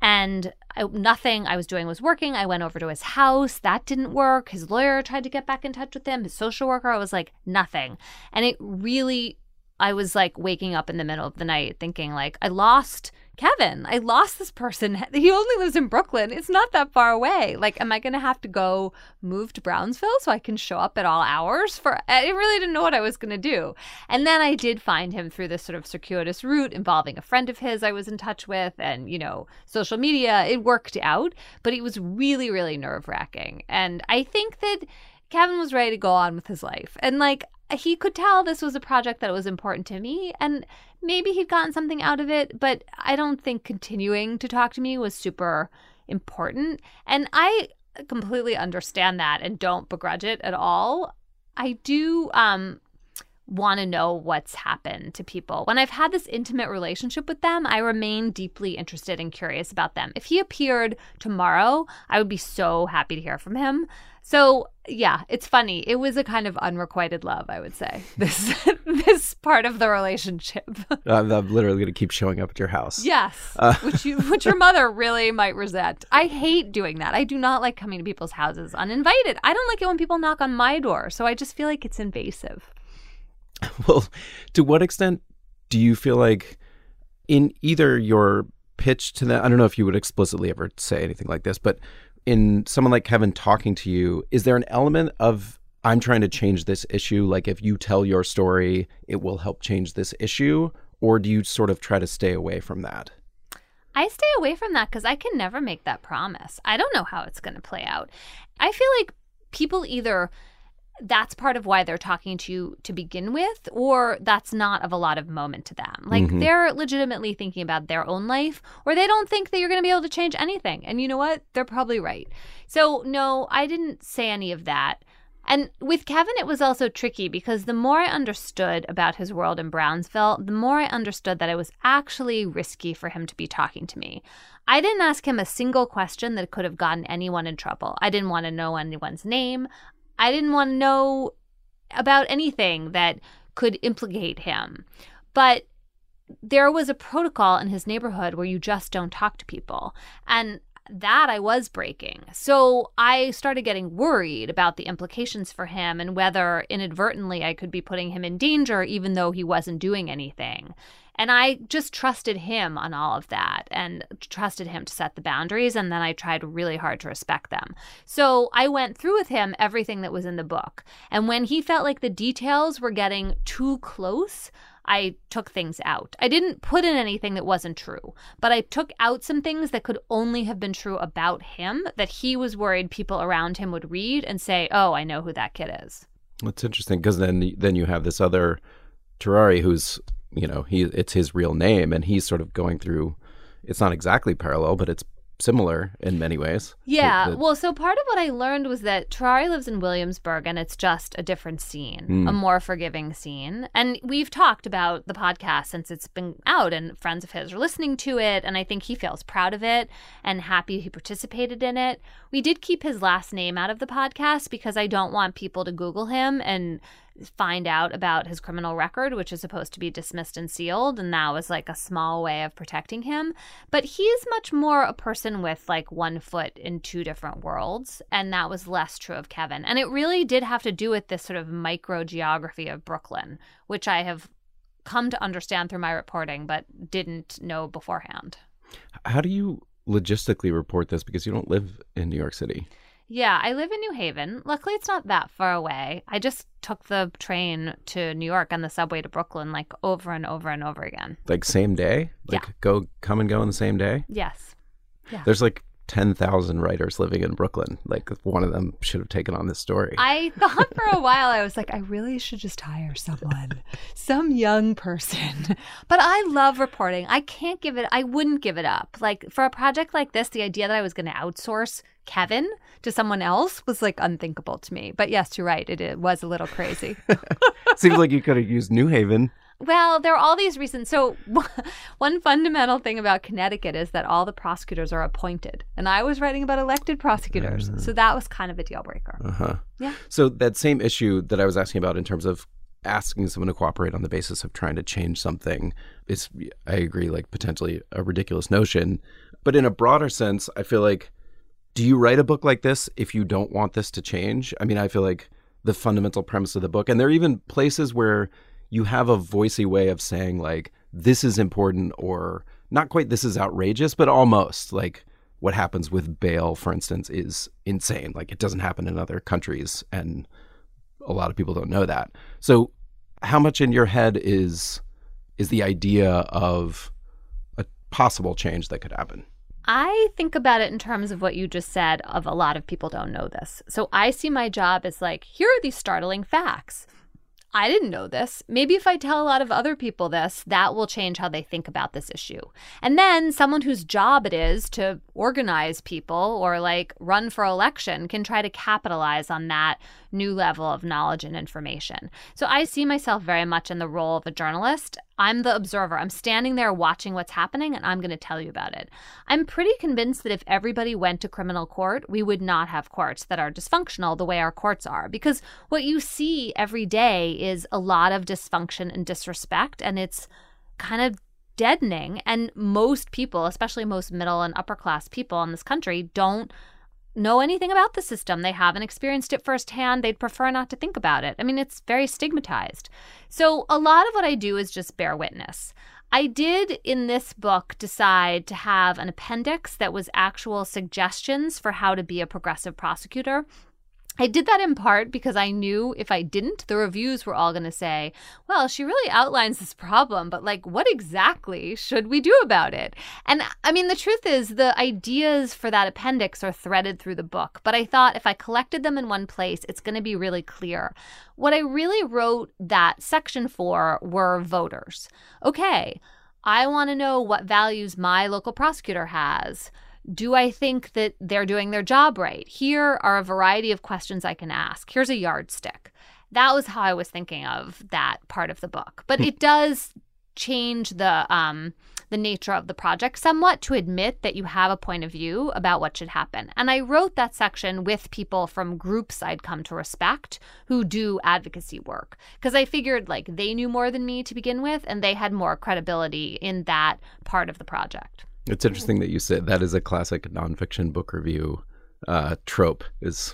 And nothing I was doing was working. I went over to his house. That didn't work. His lawyer tried to get back in touch with him. His social worker. I was like, nothing. And it really, I was like waking up in the middle of the night thinking like, I lost Kevin. I lost this person. He only lives in Brooklyn. It's not that far away. Like, am I going to have to go move to Brownsville so I can show up at all hours? I really didn't know what I was going to do. And then I did find him through this sort of circuitous route involving a friend of his I was in touch with and, you know, social media. It worked out, but it was really, really nerve-wracking. And I think that Kevin was ready to go on with his life. And like, he could tell this was a project that was important to me, and maybe he'd gotten something out of it, but I don't think continuing to talk to me was super important. And I completely understand that and don't begrudge it at all. I do want to know what's happened to people. When I've had this intimate relationship with them, I remain deeply interested and curious about them. If he appeared tomorrow, I would be so happy to hear from him. So yeah, it's funny. It was a kind of unrequited love, I would say, this part of the relationship. I'm literally going to keep showing up at your house. Yes, which your mother really might resent. I hate doing that. I do not like coming to people's houses uninvited. I don't like it when people knock on my door, so I just feel like it's invasive. Well, to what extent do you feel like in either your pitch to them, I don't know if you would explicitly ever say anything like this, but in someone like Kevin talking to you, is there an element of, I'm trying to change this issue, like if you tell your story, it will help change this issue? Or do you sort of try to stay away from that? I stay away from that because I can never make that promise. I don't know how it's going to play out. I feel like people either, that's part of why they're talking to you to begin with, or that's not of a lot of moment to them. Like, mm-hmm. They're legitimately thinking about their own life, or they don't think that you're going to be able to change anything. And you know what? They're probably right. So no, I didn't say any of that. And with Kevin, it was also tricky because the more I understood about his world in Brownsville, the more I understood that it was actually risky for him to be talking to me. I didn't ask him a single question that could have gotten anyone in trouble. I didn't want to know anyone's name. I didn't want to know about anything that could implicate him. But there was a protocol in his neighborhood where you just don't talk to people. And that I was breaking. So I started getting worried about the implications for him and whether inadvertently I could be putting him in danger even though he wasn't doing anything. And I just trusted him on all of that and trusted him to set the boundaries. And then I tried really hard to respect them. So I went through with him everything that was in the book. And when he felt like the details were getting too close, I took things out. I didn't put in anything that wasn't true, but I took out some things that could only have been true about him that he was worried people around him would read and say, oh, I know who that kid is. That's interesting because then you have this other Terari who's, you know, it's his real name and he's sort of going through, it's not exactly parallel, but it's similar in many ways. Yeah. So part of what I learned was that Terari lives in Williamsburg, and it's just a different scene, a more forgiving scene. And we've talked about the podcast since it's been out, and friends of his are listening to it. And I think he feels proud of it and happy he participated in it. We did keep his last name out of the podcast because I don't want people to Google him and find out about his criminal record, which is supposed to be dismissed and sealed. And that was like a small way of protecting him. But he's much more a person with like one foot in two different worlds. And that was less true of Kevin. And it really did have to do with this sort of micro geography of Brooklyn, which I have come to understand through my reporting, but didn't know beforehand. How do you logistically report this? Because you don't live in New York City. Yeah, I live in New Haven. Luckily, it's not that far away. I just took the train to New York and the subway to Brooklyn like over and over and over again. Like same day? Like yeah. Come and go in the same day? Yes. Yeah. There's like 10,000 writers living in Brooklyn. Like one of them should have taken on this story. I thought for a while, I was like, I really should just hire someone, some young person. But I love reporting. I wouldn't give it up. Like for a project like this, the idea that I was going to outsource Kevin to someone else was like unthinkable to me. But yes, you're right. It was a little crazy. Seems like you could have used New Haven. Well, there are all these reasons. So one fundamental thing about Connecticut is that all the prosecutors are appointed. And I was writing about elected prosecutors. So that was kind of a deal breaker. Yeah. So that same issue that I was asking about in terms of asking someone to cooperate on the basis of trying to change something is, I agree, like potentially a ridiculous notion. But in a broader sense, I feel like, do you write a book like this if you don't want this to change? I mean, I feel like the fundamental premise of the book, and there are even places where you have a voicey way of saying like, this is important, or not quite this is outrageous, but almost like what happens with bail, for instance, is insane. Like it doesn't happen in other countries. And a lot of people don't know that. So how much in your head is the idea of a possible change that could happen? I think about it in terms of what you just said of a lot of people don't know this. So I see my job as like, here are these startling facts. I didn't know this. Maybe if I tell a lot of other people this, that will change how they think about this issue. And then someone whose job it is to organize people or like run for election can try to capitalize on that new level of knowledge and information. So I see myself very much in the role of a journalist. I'm the observer. I'm standing there watching what's happening, and I'm going to tell you about it. I'm pretty convinced that if everybody went to criminal court, we would not have courts that are dysfunctional the way our courts are. Because what you see every day is a lot of dysfunction and disrespect, and it's kind of deadening. And most people, especially most middle and upper class people in this country, don't know anything about the system. They haven't experienced it firsthand. They'd prefer not to think about it. I mean, it's very stigmatized. So a lot of what I do is just bear witness. I did in this book decide to have an appendix that was actual suggestions for how to be a progressive prosecutor. I did that in part because I knew if I didn't, the reviews were all going to say, well, she really outlines this problem, but like, what exactly should we do about it? And I mean, the truth is the ideas for that appendix are threaded through the book, but I thought if I collected them in one place, it's going to be really clear. What I really wrote that section for were voters. Okay, I want to know what values my local prosecutor has. Do I think that they're doing their job right? Here are a variety of questions I can ask. Here's a yardstick. That was how I was thinking of that part of the book. But it does change the nature of the project somewhat to admit that you have a point of view about what should happen. And I wrote that section with people from groups I'd come to respect who do advocacy work, because I figured like they knew more than me to begin with, and they had more credibility in that part of the project. It's interesting that you said that is a classic nonfiction book review trope. It's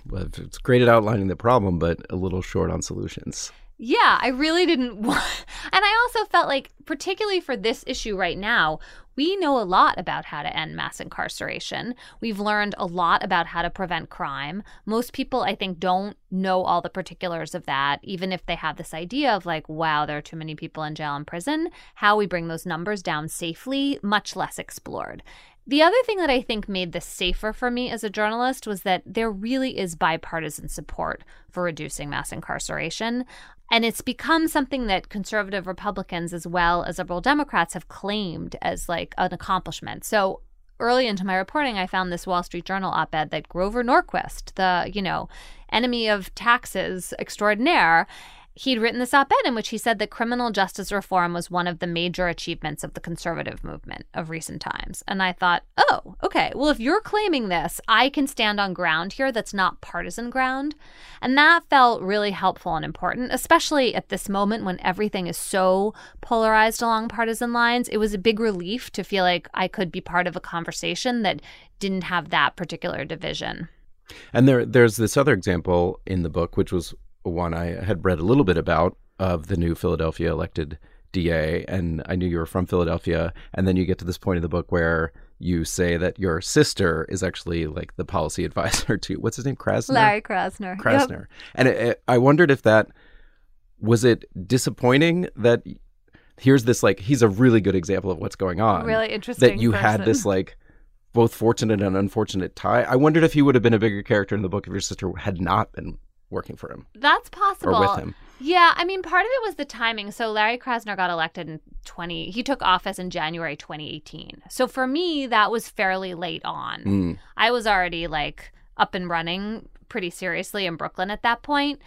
great at outlining the problem, but a little short on solutions. Yeah, I really didn't want, and I also felt like, particularly for this issue right now, we know a lot about how to end mass incarceration. We've learned a lot about how to prevent crime. Most people, I think, don't know all the particulars of that, even if they have this idea of like, wow, there are too many people in jail and prison, how we bring those numbers down safely, much less explored. The other thing that I think made this safer for me as a journalist was that there really is bipartisan support for reducing mass incarceration. And it's become something that conservative Republicans as well as liberal Democrats have claimed as like an accomplishment. So early into my reporting, I found this Wall Street Journal op-ed that Grover Norquist, the, you know, enemy of taxes extraordinaire, he'd written this op-ed in which he said that criminal justice reform was one of the major achievements of the conservative movement of recent times. And I thought, oh, okay, well, if you're claiming this, I can stand on ground here that's not partisan ground. And that felt really helpful and important, especially at this moment when everything is so polarized along partisan lines. It was a big relief to feel like I could be part of a conversation that didn't have that particular division. And there's this other example in the book, which was one I had read a little bit about, of the new Philadelphia elected DA. And I knew you were from Philadelphia. And then you get to this point in the book where you say that your sister is actually like the policy advisor to, what's his name? Krasner? Larry Krasner. Krasner. Yep. And I wondered if that, was it disappointing that here's this, like, he's a really good example of what's going on. Really interesting that you person. Had this, like, both fortunate and unfortunate tie. I wondered if he would have been a bigger character in the book if your sister had not been working for him. That's possible. Or with him. Yeah. I mean, part of it was the timing. So Larry Krasner got elected in he took office in January 2018. So for me, that was fairly late on. I was already like up and running pretty seriously in Brooklyn at that point.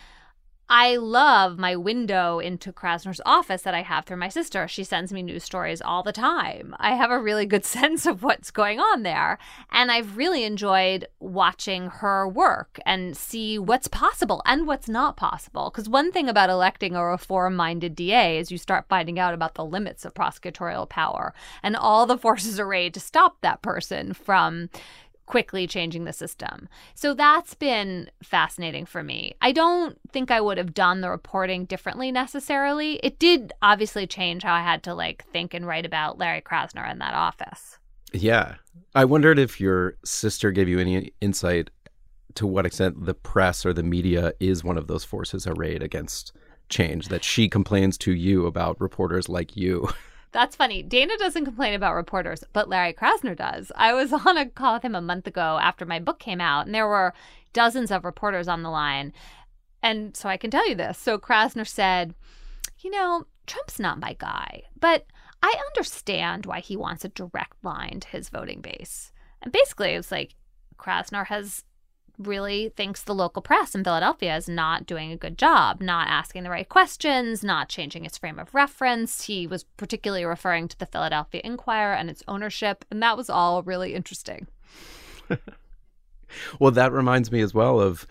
I love my window into Krasner's office that I have through my sister. She sends me news stories all the time. I have a really good sense of what's going on there. And I've really enjoyed watching her work and see what's possible and what's not possible. Because one thing about electing a reform-minded DA is you start finding out about the limits of prosecutorial power and all the forces arrayed to stop that person from quickly changing the system. So that's been fascinating for me. I don't think I would have done the reporting differently necessarily. It did obviously change how I had to like think and write about Larry Krasner in that office. Yeah. I wondered if your sister gave you any insight to what extent the press or the media is one of those forces arrayed against change that she complains to you about reporters like you. That's funny. Dana doesn't complain about reporters, but Larry Krasner does. I was on a call with him a month ago after my book came out, and there were dozens of reporters on the line. And so I can tell you this. So Krasner said, you know, Trump's not my guy, but I understand why he wants a direct line to his voting base. And basically, it's like Krasner has really thinks the local press in Philadelphia is not doing a good job, not asking the right questions, not changing its frame of reference. He was particularly referring to the Philadelphia Inquirer and its ownership, and that was all really interesting. Well, that reminds me as well of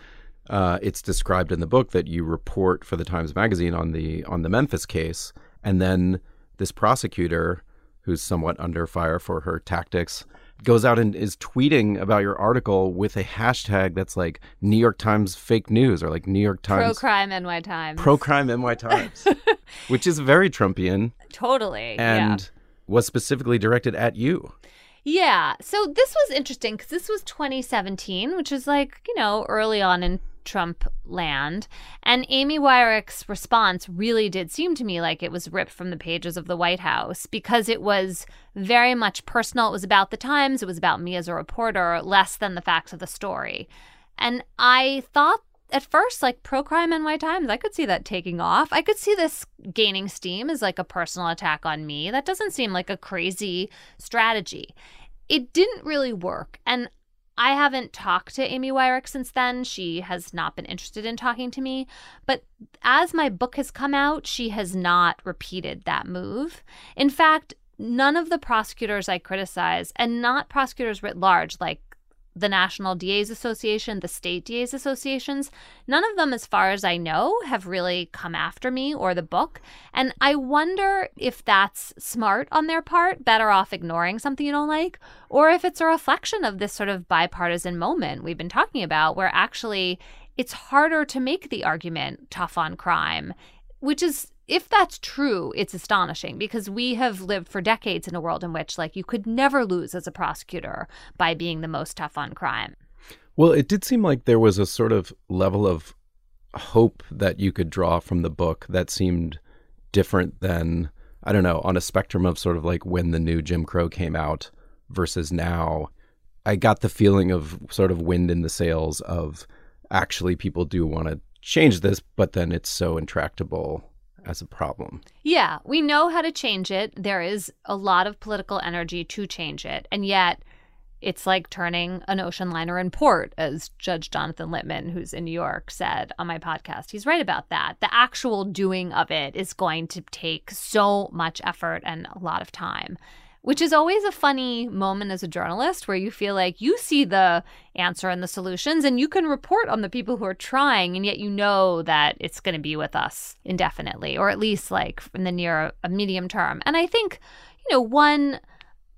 it's described in the book that you report for the Times Magazine on the Memphis case, and then this prosecutor, who's somewhat under fire for her tactics, goes out and is tweeting about your article with a hashtag that's like New York Times fake news or like New York Times pro-crime NY Times. Pro-crime NY Times, which is very Trumpian. Totally. And was specifically directed at you. Yeah. So this was interesting because this was 2017, which was like, you know, early on in Trump land. And Amy Weirich's response really did seem to me like it was ripped from the pages of the White House because it was very much personal. It was about the Times. It was about me as a reporter, less than the facts of the story. And I thought at first, like, pro-crime NY Times, I could see that taking off. I could see this gaining steam as like a personal attack on me. That doesn't seem like a crazy strategy. It didn't really work. And I haven't talked to Amy Weirich since then. She has not been interested in talking to me. But as my book has come out, she has not repeated that move. In fact, none of the prosecutors I criticize, and not prosecutors writ large, like the National DA's Association, the state DA's associations, none of them, as far as I know, have really come after me or the book. And I wonder if that's smart on their part, better off ignoring something you don't like, or if it's a reflection of this sort of bipartisan moment we've been talking about where actually it's harder to make the argument tough on crime, which is, if that's true, it's astonishing because we have lived for decades in a world in which, like, you could never lose as a prosecutor by being the most tough on crime. Well, it did seem like there was a sort of level of hope that you could draw from the book that seemed different than, I don't know, on a spectrum of sort of like when the new Jim Crow came out versus now. I got the feeling of sort of wind in the sails of actually people do want to change this, but then it's so intractable as a problem. Yeah, we know how to change it. There is a lot of political energy to change it. And yet It's like turning an ocean liner in port, as Judge Jonathan Littman, who's in New York, said on my podcast. He's right about that. The actual doing of it is going to take so much effort and a lot of time, which is always a funny moment as a journalist where you feel like you see the answer and the solutions and you can report on the people who are trying, and yet you know that it's going to be with us indefinitely, or at least like in the near a medium term. And I think, you know, one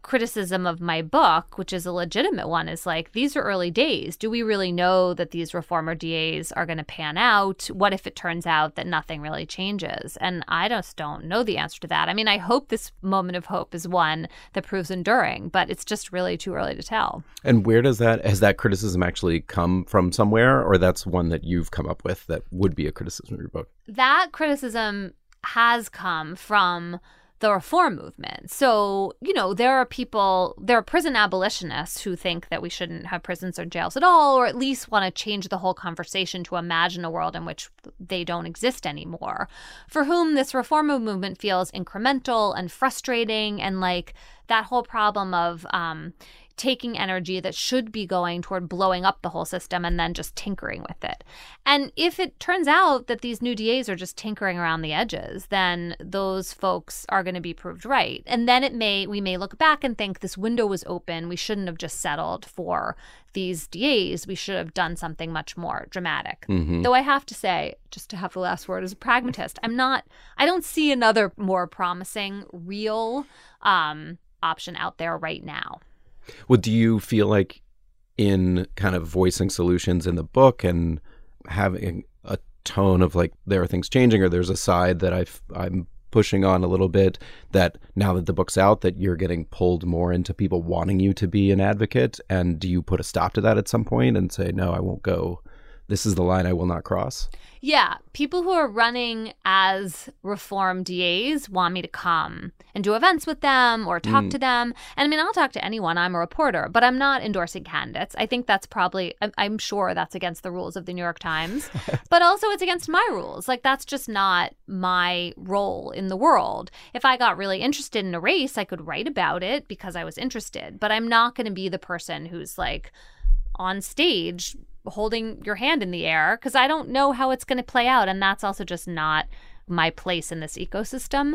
criticism of my book, which is a legitimate one, is like, these are early days. Do we really know that these reformer DAs are going to pan out? What if it turns out that nothing really changes? And I just don't know the answer to that. I mean, I hope this moment of hope is one that proves enduring, but it's just really too early to tell. And where does that, has that criticism actually come from somewhere, or that's one that you've come up with that would be a criticism of your book? That criticism has come from the reform movement. So, you know, there are prison abolitionists who think that we shouldn't have prisons or jails at all, or at least want to change the whole conversation to imagine a world in which they don't exist anymore, for whom this reform movement feels incremental and frustrating, and like that whole problem of taking energy that should be going toward blowing up the whole system and then just tinkering with it. And if it turns out that these new DAs are just tinkering around the edges, then those folks are going to be proved right. And then we may look back and think this window was open. We shouldn't have just settled for these DAs. We should have done something much more dramatic. Mm-hmm. Though I have to say, just to have the last word as a pragmatist, I don't see another more promising real option out there right now. Well, do you feel like in kind of voicing solutions in the book and having a tone of like there are things changing, or there's a side that I'm pushing on a little bit, that now that the book's out that you're getting pulled more into people wanting you to be an advocate? And do you put a stop to that at some point and say, no, I won't go, this is the line I will not cross? Yeah. People who are running as reform DAs want me to come and do events with them or talk to them. And I mean, I'll talk to anyone. I'm a reporter, but I'm not endorsing candidates. I think that's probably, I'm sure that's against the rules of the New York Times, but also it's against my rules. Like, that's just not my role in the world. If I got really interested in a race, I could write about it because I was interested, but I'm not going to be the person who's like on stage holding your hand in the air, because I don't know how it's going to play out. And that's also just not my place in this ecosystem.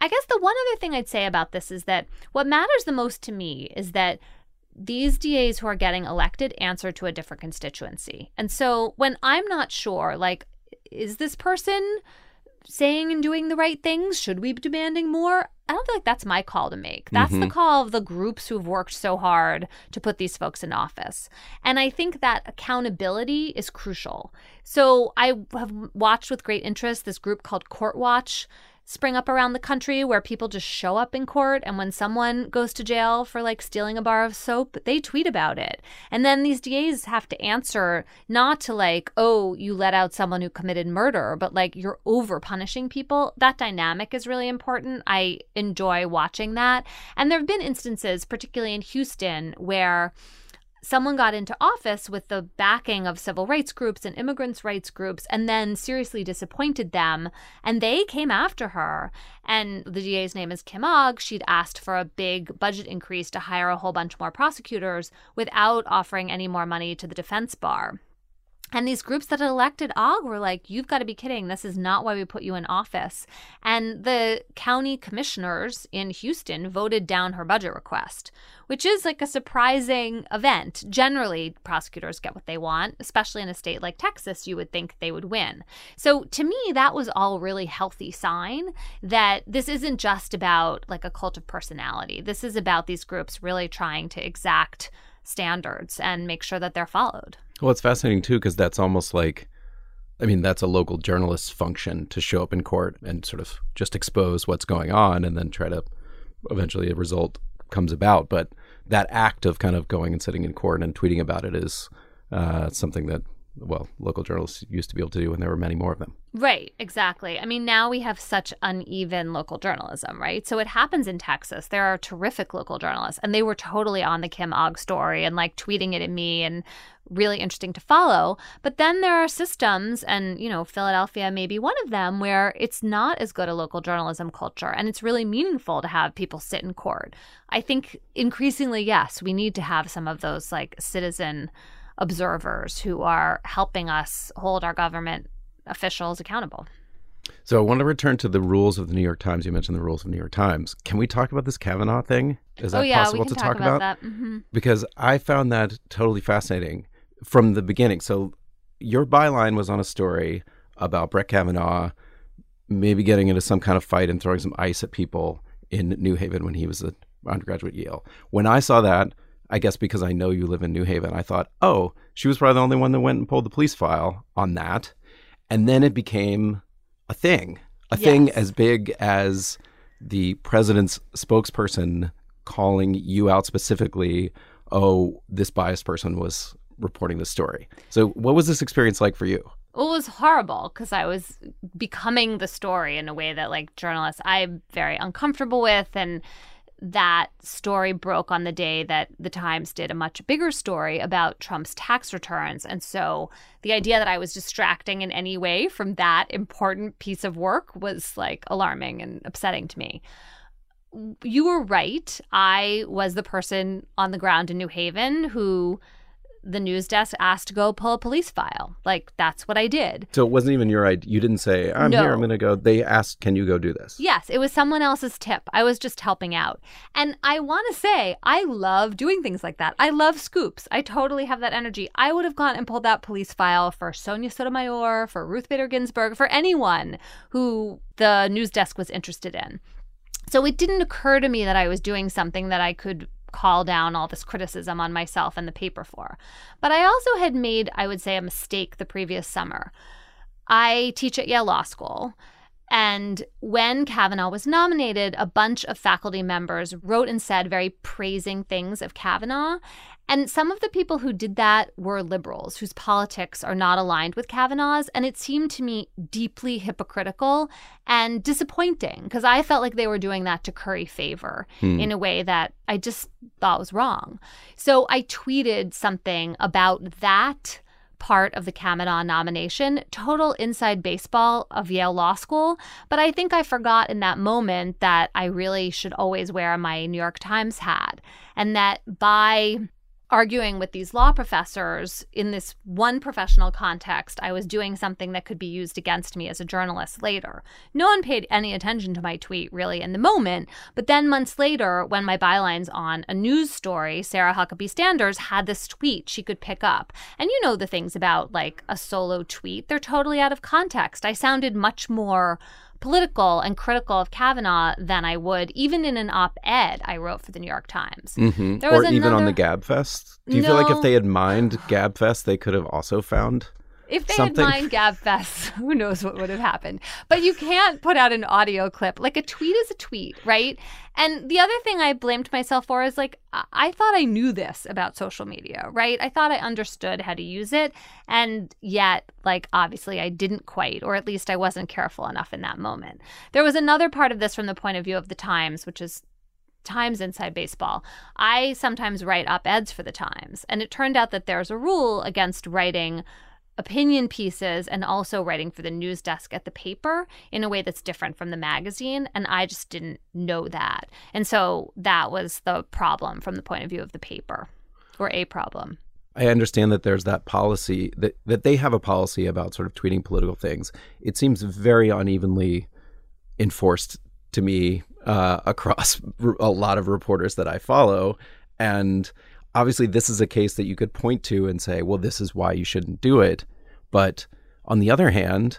I guess the one other thing I'd say about this is that what matters the most to me is that these DAs who are getting elected answer to a different constituency. And so when I'm not sure, like, is this person saying and doing the right things? Should we be demanding more? I don't feel like that's my call to make. That's the call of the groups who've worked so hard to put these folks in office. And I think that accountability is crucial. So I have watched with great interest this group called Court Watch spring up around the country, where people just show up in court, and when someone goes to jail for like stealing a bar of soap, they tweet about it. And then these DAs have to answer not to like, oh, you let out someone who committed murder, but like, you're over punishing people. That dynamic is really important. I enjoy watching that. And there have been instances, particularly in Houston, where someone got into office with the backing of civil rights groups and immigrants' rights groups, and then seriously disappointed them. And they came after her. And the DA's name is Kim Ogg. She'd asked for a big budget increase to hire a whole bunch more prosecutors without offering any more money to the defense bar. And these groups that elected Ogg were like, you've got to be kidding. This is not why we put you in office. And the county commissioners in Houston voted down her budget request, which is like a surprising event. Generally, prosecutors get what they want, especially in a state like Texas. You would think they would win. So to me, that was all really healthy sign that this isn't just about like a cult of personality. This is about these groups really trying to exact standards and make sure that they're followed. Well, it's fascinating, too, because that's almost like, I mean, that's a local journalist's function to show up in court and sort of just expose what's going on, and then try to eventually a result comes about. But that act of kind of going and sitting in court and tweeting about it is something that well, local journalists used to be able to do when there were many more of them. Right, exactly. I mean, now we have such uneven local journalism, right? So it happens in Texas. There are terrific local journalists, and they were totally on the Kim Ogg story and like tweeting it at me and really interesting to follow. But then there are systems, and, you know, Philadelphia may be one of them, where it's not as good a local journalism culture, and it's really meaningful to have people sit in court. I think increasingly, yes, we need to have some of those like citizen observers who are helping us hold our government officials accountable. So I want to return to the rules of the New York Times. You mentioned the rules of New York Times. Can we talk about this Kavanaugh thing? Is that possible to talk about? That. Mm-hmm. Because I found that totally fascinating from the beginning. So your byline was on a story about Brett Kavanaugh maybe getting into some kind of fight and throwing some ice at people in New Haven when he was an undergraduate at Yale. When I saw that, I guess because I know you live in New Haven, I thought, oh, she was probably the only one that went and pulled the police file on that. And then it became a thing, thing as big as the president's spokesperson calling you out specifically, oh, this biased person was reporting this story. So what was this experience like for you? Well, it was horrible because I was becoming the story in a way that like journalists I'm very uncomfortable with. And that story broke on the day that the Times did a much bigger story about Trump's tax returns. And so the idea that I was distracting in any way from that important piece of work was like alarming and upsetting to me. You were right. I was the person on the ground in New Haven who the news desk asked to go pull a police file. Like, that's what I did. So it wasn't even your idea. You didn't say, I'm here, I'm going to go. They asked, can you go do this? Yes, it was someone else's tip. I was just helping out. And I want to say, I love doing things like that. I love scoops. I totally have that energy. I would have gone and pulled that police file for Sonia Sotomayor, for Ruth Bader Ginsburg, for anyone who the news desk was interested in. So it didn't occur to me that I was doing something that I could call down all this criticism on myself and the paper for. But I also had made, I would say, a mistake the previous summer. I teach at Yale Law School. And when Kavanaugh was nominated, a bunch of faculty members wrote and said very praising things of Kavanaugh. And some of the people who did that were liberals, whose politics are not aligned with Kavanaugh's. And it seemed to me deeply hypocritical and disappointing, because I felt like they were doing that to curry favor in a way that I just thought was wrong. So I tweeted something about that part of the Kavanaugh nomination, total inside baseball of Yale Law School. But I think I forgot in that moment that I really should always wear my New York Times hat, and that by arguing with these law professors in this one professional context, I was doing something that could be used against me as a journalist later. No one paid any attention to my tweet really in the moment, but then months later, when my byline's on a news story, Sarah Huckabee Sanders had this tweet she could pick up. And you know the things about like a solo tweet, they're totally out of context. I sounded much more political and critical of Kavanaugh than I would even in an op-ed I wrote for the New York Times. Mm-hmm. There was even on the Gab Fest. Do you feel like if they had mined Gab Fest, they could have also found if they had mined Gab Fest, who knows what would have happened. But you can't put out an audio clip. Like, a tweet is a tweet, right? And the other thing I blamed myself for is, like, I thought I knew this about social media, right? I thought I understood how to use it. And yet, like, obviously I didn't quite, or at least I wasn't careful enough in that moment. There was another part of this from the point of view of the Times, which is Times inside baseball. I sometimes write op-eds for the Times. And it turned out that there's a rule against writing opinion pieces and also writing for the news desk at the paper in a way that's different from the magazine. And I just didn't know that. And so that was the problem from the point of view of the paper, or a problem. I understand that there's that policy, that they have a policy about sort of tweeting political things. It seems very unevenly enforced to me across a lot of reporters that I follow. And obviously, this is a case that you could point to and say, well, this is why you shouldn't do it. But on the other hand,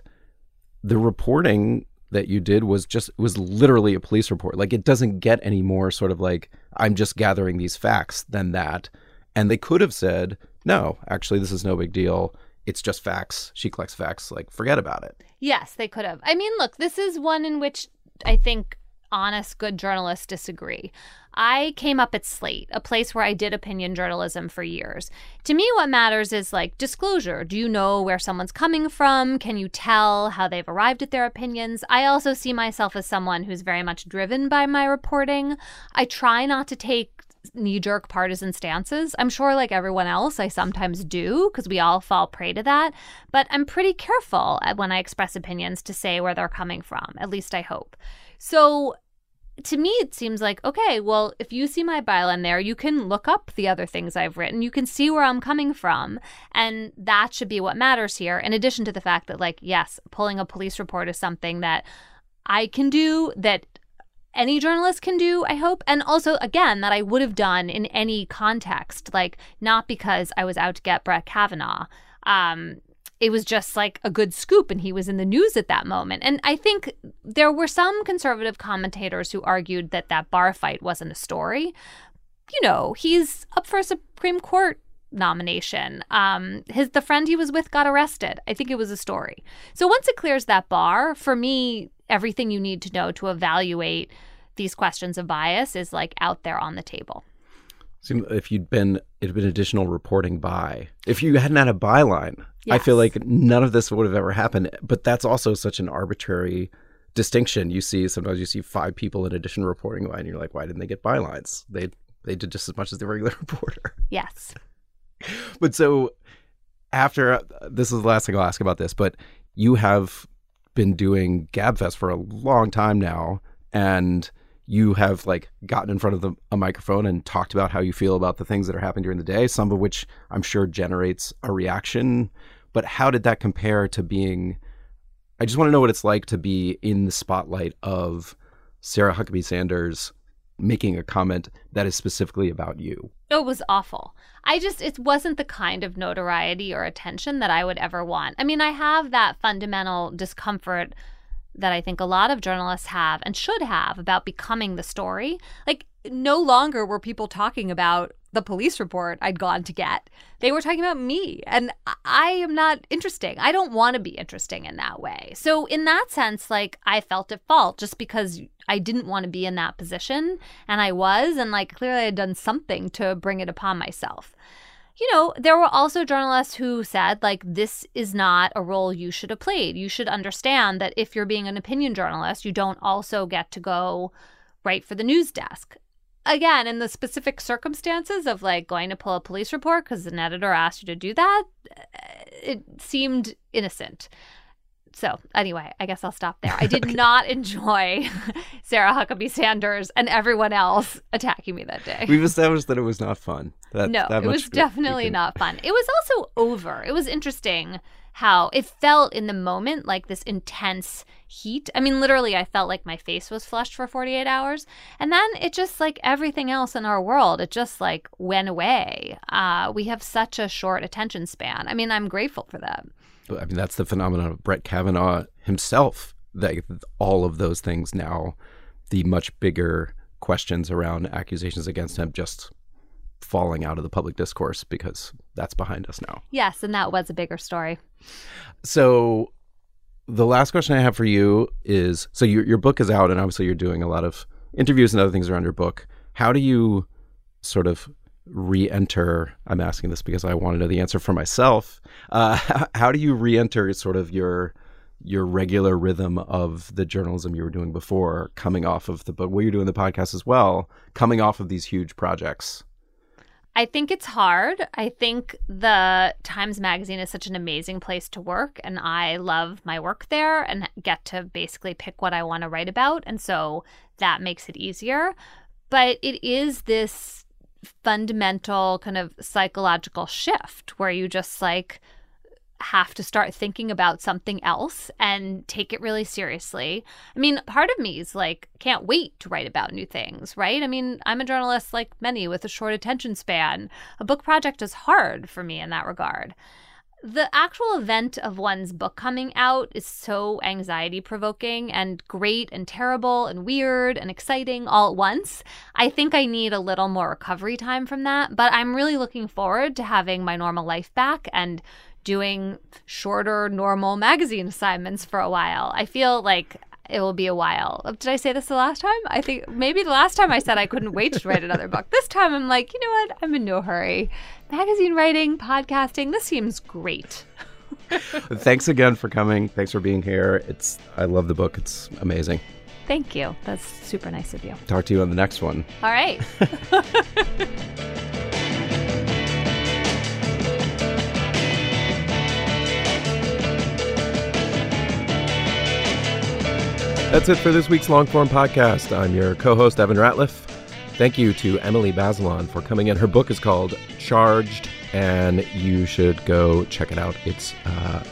the reporting that you did was literally a police report. Like, it doesn't get any more sort of like, I'm just gathering these facts than that. And they could have said, no, actually, this is no big deal. It's just facts. She collects facts. Like, forget about it. Yes, they could have. I mean, look, this is one in which I think honest, good journalists disagree. I came up at Slate, a place where I did opinion journalism for years. To me, what matters is like disclosure. Do you know where someone's coming from? Can you tell how they've arrived at their opinions? I also see myself as someone who's very much driven by my reporting. I try not to take knee-jerk partisan stances. I'm sure like everyone else, I sometimes do because we all fall prey to that. But I'm pretty careful when I express opinions to say where they're coming from, at least I hope. So to me, it seems like, okay, well, if you see my byline there, you can look up the other things I've written. You can see where I'm coming from. And that should be what matters here, in addition to the fact that, like, yes, pulling a police report is something that I can do, that any journalist can do, I hope. And also, again, that I would have done in any context, like not because I was out to get Brett Kavanaugh. It was just like a good scoop and he was in the news at that moment. And I think there were some conservative commentators who argued that that bar fight wasn't a story. You know, he's up for a Supreme Court nomination. The friend he was with got arrested. I think it was a story. So once it clears that bar, for me, everything you need to know to evaluate these questions of bias is like out there on the table. So if it'd been additional reporting by, if you hadn't had a byline, yes. I feel like none of this would have ever happened. But that's also such an arbitrary distinction. Sometimes you see five people in addition reporting line. You're like, why didn't they get bylines? They did just as much as the regular reporter. Yes. But so after, this is the last thing I'll ask about this, but you have been doing GabFest for a long time now, and you have like gotten in front of a microphone and talked about how you feel about the things that are happening during the day, some of which I'm sure generates a reaction. But how did that compare to being, I just want to know what it's like to be in the spotlight of Sarah Huckabee Sanders making a comment that is specifically about you? It was awful. It wasn't the kind of notoriety or attention that I would ever want. I mean, I have that fundamental discomfort that I think a lot of journalists have and should have about becoming the story. Like, no longer were people talking about the police report I'd gone to get. They were talking about me, and I am not interesting. I don't want to be interesting in that way. So in that sense, like, I felt at fault just because I didn't want to be in that position, and I was, and like clearly I'd done something to bring it upon myself. You know, there were also journalists who said, like, this is not a role you should have played. You should understand that if you're being an opinion journalist, you don't also get to go write for the news desk. Again, in the specific circumstances of like going to pull a police report because an editor asked you to do that, it seemed innocent. So anyway, I guess I'll stop there. I did not enjoy Sarah Huckabee Sanders and everyone else attacking me that day. We've established that it was not fun. It was definitely not fun. It was also over. It was interesting how it felt in the moment, like this intense heat. I mean, literally, I felt like my face was flushed for 48 hours. And then it just, like everything else in our world, it just like went away. We have such a short attention span. I mean, I'm grateful for that. I mean, that's the phenomenon of Brett Kavanaugh himself, that all of those things now, the much bigger questions around accusations against him just falling out of the public discourse because that's behind us now. Yes, and that was a bigger story. So the last question I have for you is, so your book is out and obviously you're doing a lot of interviews and other things around your book. How do you sort of re-enter, I'm asking this because I want to know the answer for myself, how do you re-enter sort of your regular rhythm of the journalism you were doing before, coming off of well, you're doing the podcast as well, coming off of these huge projects? I think it's hard. I think the Times Magazine is such an amazing place to work, and I love my work there and get to basically pick what I want to write about, and so that makes it easier. But it is this fundamental kind of psychological shift where you just like have to start thinking about something else and take it really seriously. I mean, part of me is like, can't wait to write about new things, right? I mean, I'm a journalist like many with a short attention span. A book project is hard for me in that regard. The actual event of one's book coming out is so anxiety-provoking and great and terrible and weird and exciting all at once. I think I need a little more recovery time from that, but I'm really looking forward to having my normal life back and doing shorter, normal magazine assignments for a while. I feel like it will be a while. Did I say this the last time? I think maybe the last time I said I couldn't wait to write another book. This time I'm like, you know what? I'm in no hurry. Magazine writing, podcasting, this seems great. Thanks again for coming. Thanks for being here. I love the book. It's amazing. Thank you. That's super nice of you. Talk to you on the next one. All right. That's it for this week's Long Form Podcast. I'm your co-host, Evan Ratliff. Thank you to Emily Bazelon for coming in. Her book is called Charged, and you should go check it out. It's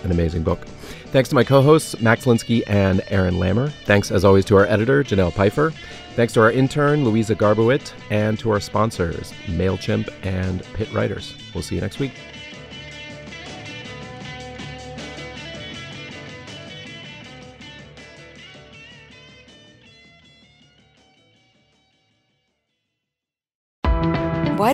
an amazing book. Thanks to my co-hosts, Max Linsky and Aaron Lammer. Thanks, as always, to our editor, Janelle Pfeiffer. Thanks to our intern, Louisa Garbowit, and to our sponsors, MailChimp and Pitt Writers. We'll see you next week. Why